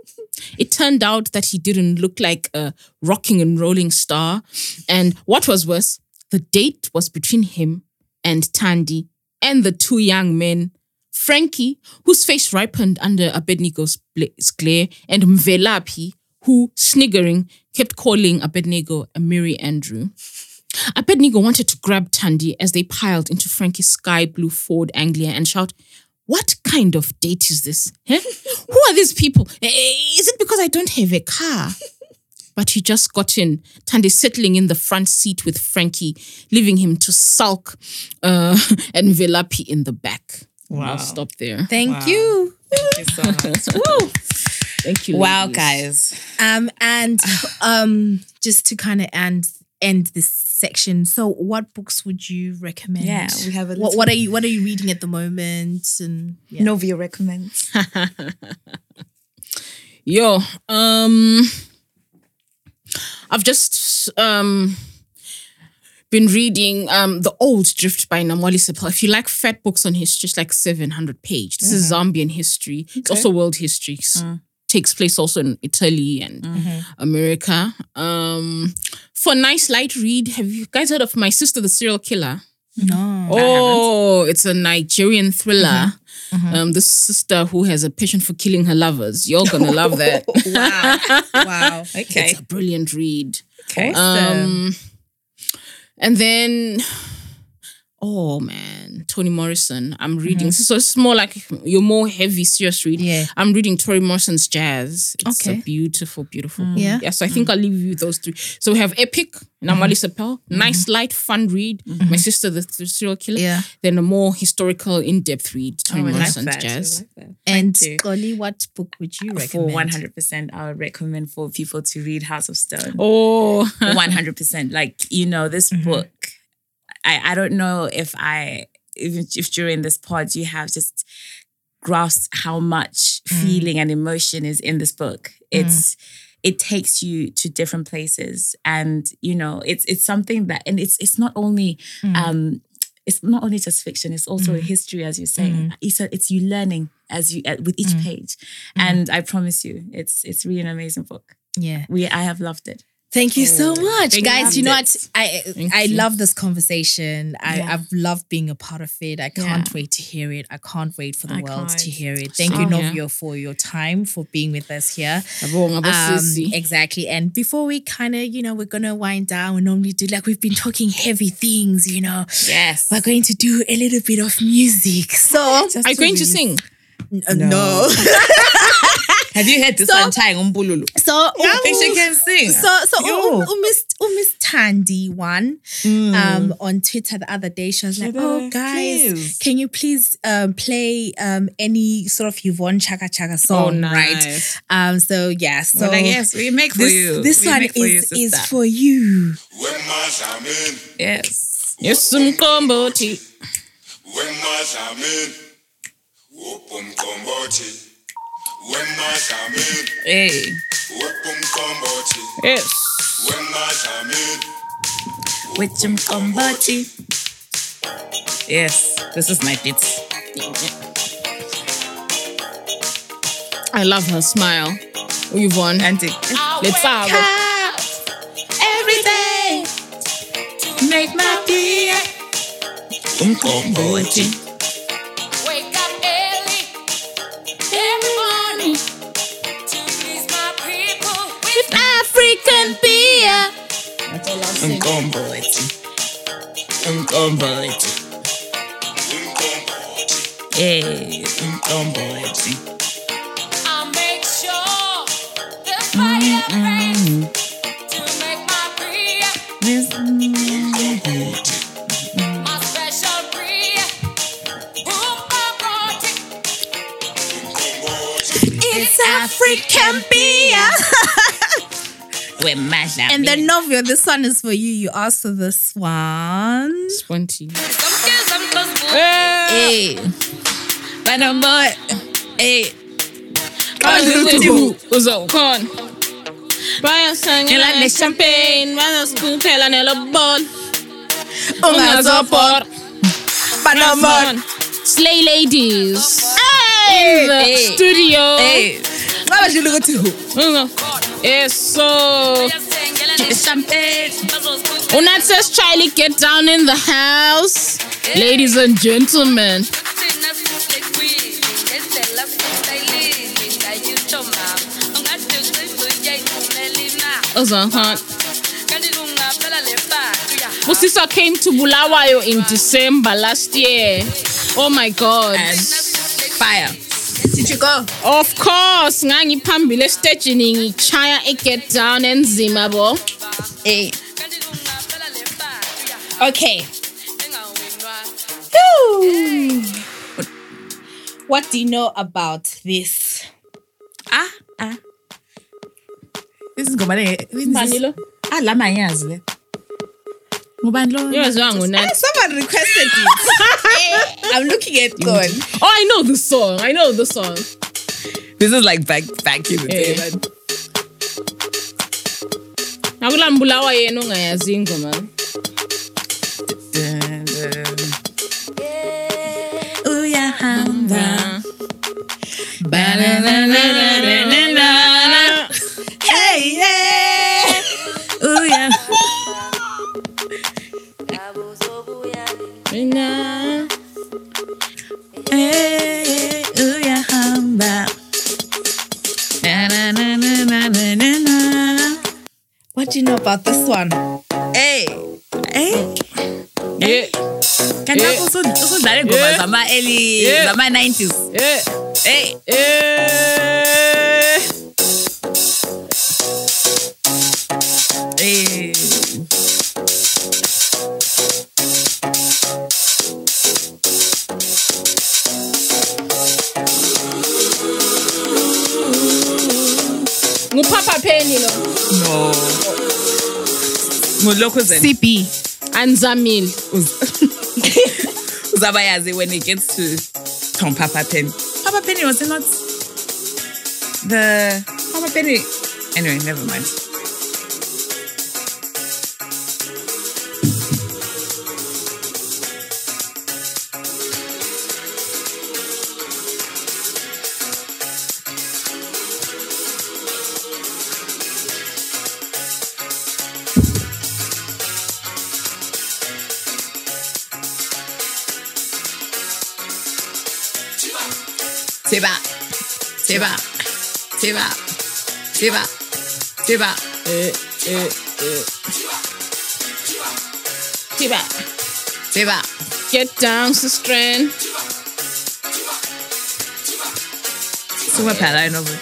It turned out that he didn't look like a rocking and rolling star. And what was worse, the date was between him and Tandi and the two young men, Frankie, whose face ripened under Abednego's glare, and Mvelapi, who, sniggering, kept calling Abednego a Merry Andrew. Abednego wanted to grab Tandi as they piled into Frankie's sky-blue Ford Anglia and shout, "What kind of date is this? Huh? Who are these people? Is it because I don't have a car?" But he just got in, Tandi settling in the front seat with Frankie, leaving him to sulk uh, and Velapi in the back. Wow. I'll stop there. Thank wow. you. Thank you so much. Woo. Thank you, ladies. Wow, guys. Um, and um, just to kind of end... end this section. So, what books would you recommend? Yeah, we have a what, what are you What are you reading at the moment? And yeah. Novia recommends. Yo, um, I've just um been reading um The Old Drift by Namwali Sepal. If you like fat books on history, it's like seven hundred pages. This mm-hmm. is Zambian history. Okay. It's also world history. Mm. Takes place also in Italy and mm-hmm. America. Um, for a nice light read, have you guys heard of My Sister, the Serial Killer? No. Oh, it's a Nigerian thriller. Mm-hmm. Mm-hmm. Um, this sister who has a passion for killing her lovers. You're gonna love that. Wow. Wow. Okay. It's a brilliant read. Okay. Um, so. And then, oh man, Toni Morrison. I'm reading. Mm-hmm. So it's more like you're more heavy, serious read. Yeah. I'm reading Toni Morrison's Jazz. It's okay. a beautiful, beautiful mm. read. Yeah. yeah. So I think mm. I'll leave you with those three. So we have Epic, Namwali mm. Sepal, mm-hmm. nice, light, fun read. Mm-hmm. My Sister, the, the Serial Killer. Yeah. Then a more historical, in-depth read, Toni oh, Morrison's like Jazz. Like and Xolie, what book would you recommend? For one hundred percent, I would recommend for people to read House of Stone. Oh. one hundred percent. Like, you know, this mm-hmm. book. I, I don't know if I, if, if during this pod you have just grasped how much mm. feeling and emotion is in this book. It's, mm. it takes you to different places, and you know, it's, it's something that, and it's, it's not only, mm. um, it's not only just fiction. It's also mm. a history, as you're saying. Mm. It's a, it's you learning as you with each mm. page, mm. and I promise you, it's, it's really an amazing book. Yeah, we, I have loved it. Thank you so much. Thank guys, you know what? I Thank I you. love this conversation. I, yeah. I've loved being a part of it. I can't yeah. wait to hear it. I can't wait for the I world can't. to hear it. Thank oh, you, Novuyo, yeah. for your time, for being with us here. Um, exactly. And before we kind of, you know, we're going to wind down. We normally do, like, we've been talking heavy things, you know. Yes. We're going to do a little bit of music. So, are you going to sing? No. no. Have you heard this so, one time, Umbululu? So, I think she can sing. So, so um, um, Miss um, um, Tandi one mm. um, on Twitter the other day, she was like, "Oh, guys, please. can you please um, play um, any sort of Yvonne Chaka Chaka song, oh, nice. right?" Um, so yeah, so well, like, yes, we make for this, you. This we one is for you, is for you. Yes, yes, Umqombothi. Umqombothi. When hey. Yes. When yes, this is my bits. I love her smile. Yvonne. Auntie. Let's have every day to make my beer. Umqombothi. Umqombothi. Umqombothi. Hey, Umqombothi. I'll make sure the fire mm-hmm. breaks to make my prayer. Umqombothi. My special prayer. Umqombothi. It's African beer. And the Novuyo, this one is for you. You asked for this one. Twenty. Hey. Banamboy, eh. Uzo Brian sang like champagne, Brian spoon tell and a ball. Ungazopor, Banamboy, slay ladies. Hey, in the hey. Studio. Hey, what you look to? Yes, so champagne. Una says, Charlie, get down in the house, hey. Ladies and gentlemen. My sister came to Bulawayo in December last year. Oh my God. And fire. Did you go? Of course. Ngangi pambile stage ni chaya e get down and zimabo. Hey. Okay. Woo. What do you know about this? Ah, ah. This is Ngobane. Manilo. Ah, la mayazi. Ngobane. Yes, someone requested it. I'm looking at God. Oh, I know the song. I know the song. This is like back back in the day, man. Nakulambulawa yenu ngayazi ngoma. Uyahamba. Ba na na na na. Yeah. Oh yeah. Hey, oh yeah, hamba. Na na na na na na na. What do you know about this one? Hey, hey. Yeah. Can I also also direct go back to my early, my nineties? Yeah. Hey. Hey. Hey. Ngupapa Penny no. No. Nguloko zen. C P Anzamil. Uzabayazi when it gets to Tom Papa Penny. Papa Penny was it not the Papa Penny? Anyway, never mind. Tiba, tiba, tiba, tiba, tiba, eh, eh, eh. Tiba, tiba, get down, sister. Super pala novel.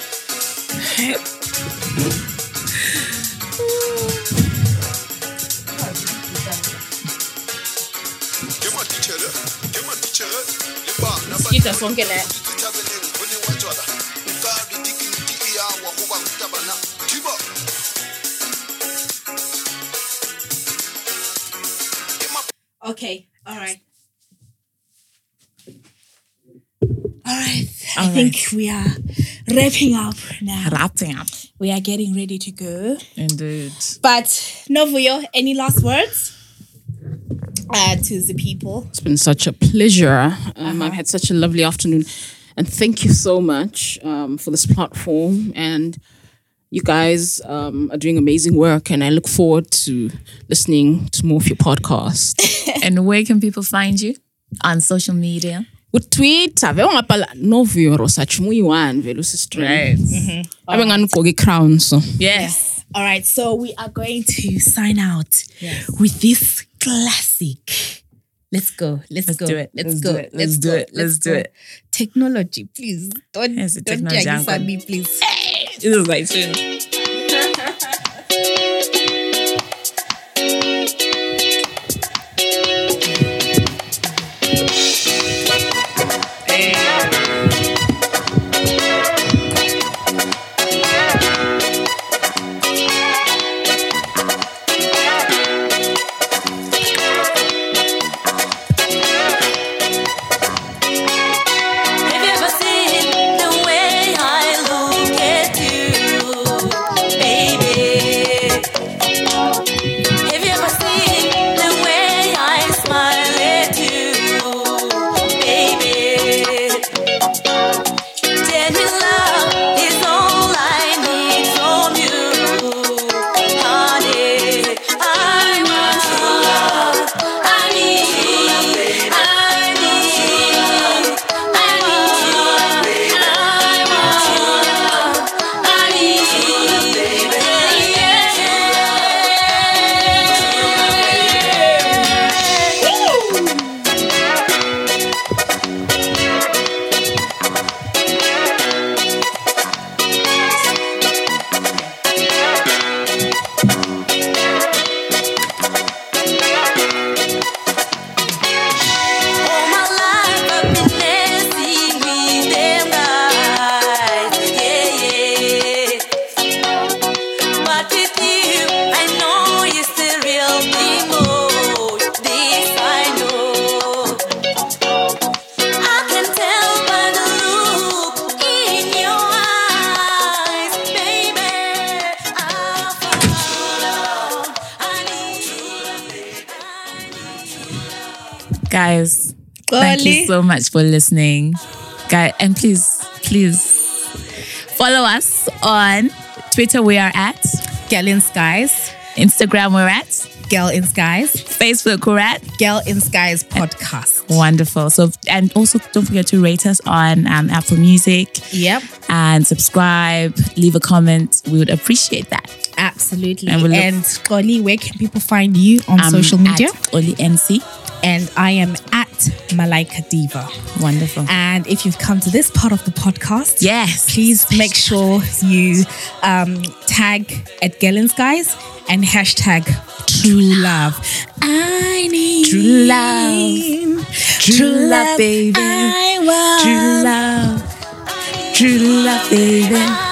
Skita songela. Okay, all right. All right, all I right. think we are wrapping up now. Wrapping up. We are getting ready to go. Indeed. But, Novuyo, any last words uh, to the people? It's been such a pleasure. Um, uh-huh. I've had such a lovely afternoon. And thank you so much um, for this platform. And you guys um, are doing amazing work. And I look forward to listening to more of your podcast. And where can people find you? On social media? With Twitter. Novuyo Rosa Tshuma. I'm going to crown. Yes. All right. So we are going to sign out yes. with this classic. Let's go. Let's, Let's go. Do it. Let's, Let's go. Do it. Let's, Let's do it. Let's do it. Technology, please. Don't, yes, don't judge me, please. Hey! This is my tune. guys, Xolie, thank you so much for listening. Guys, and please, please follow us on Twitter. We are at Girl in Skies. Instagram, we're at Girl in Skies. Facebook, we're at Girl in Skies Podcast. And, wonderful. So, and also don't forget to rate us on um, Apple Music. Yep. And subscribe, leave a comment. We would appreciate that. Absolutely. And, we'll look, and Xolie, where can people find you on um, social media? At Xolie N C. And I am at Malaika Diva. Wonderful. And if you've come to this part of the podcast, yes, please make sure you um, tag at Girl in Skies and hashtag True Love. I need True Love. True, true love, love, baby. I want True Love. True Love, baby.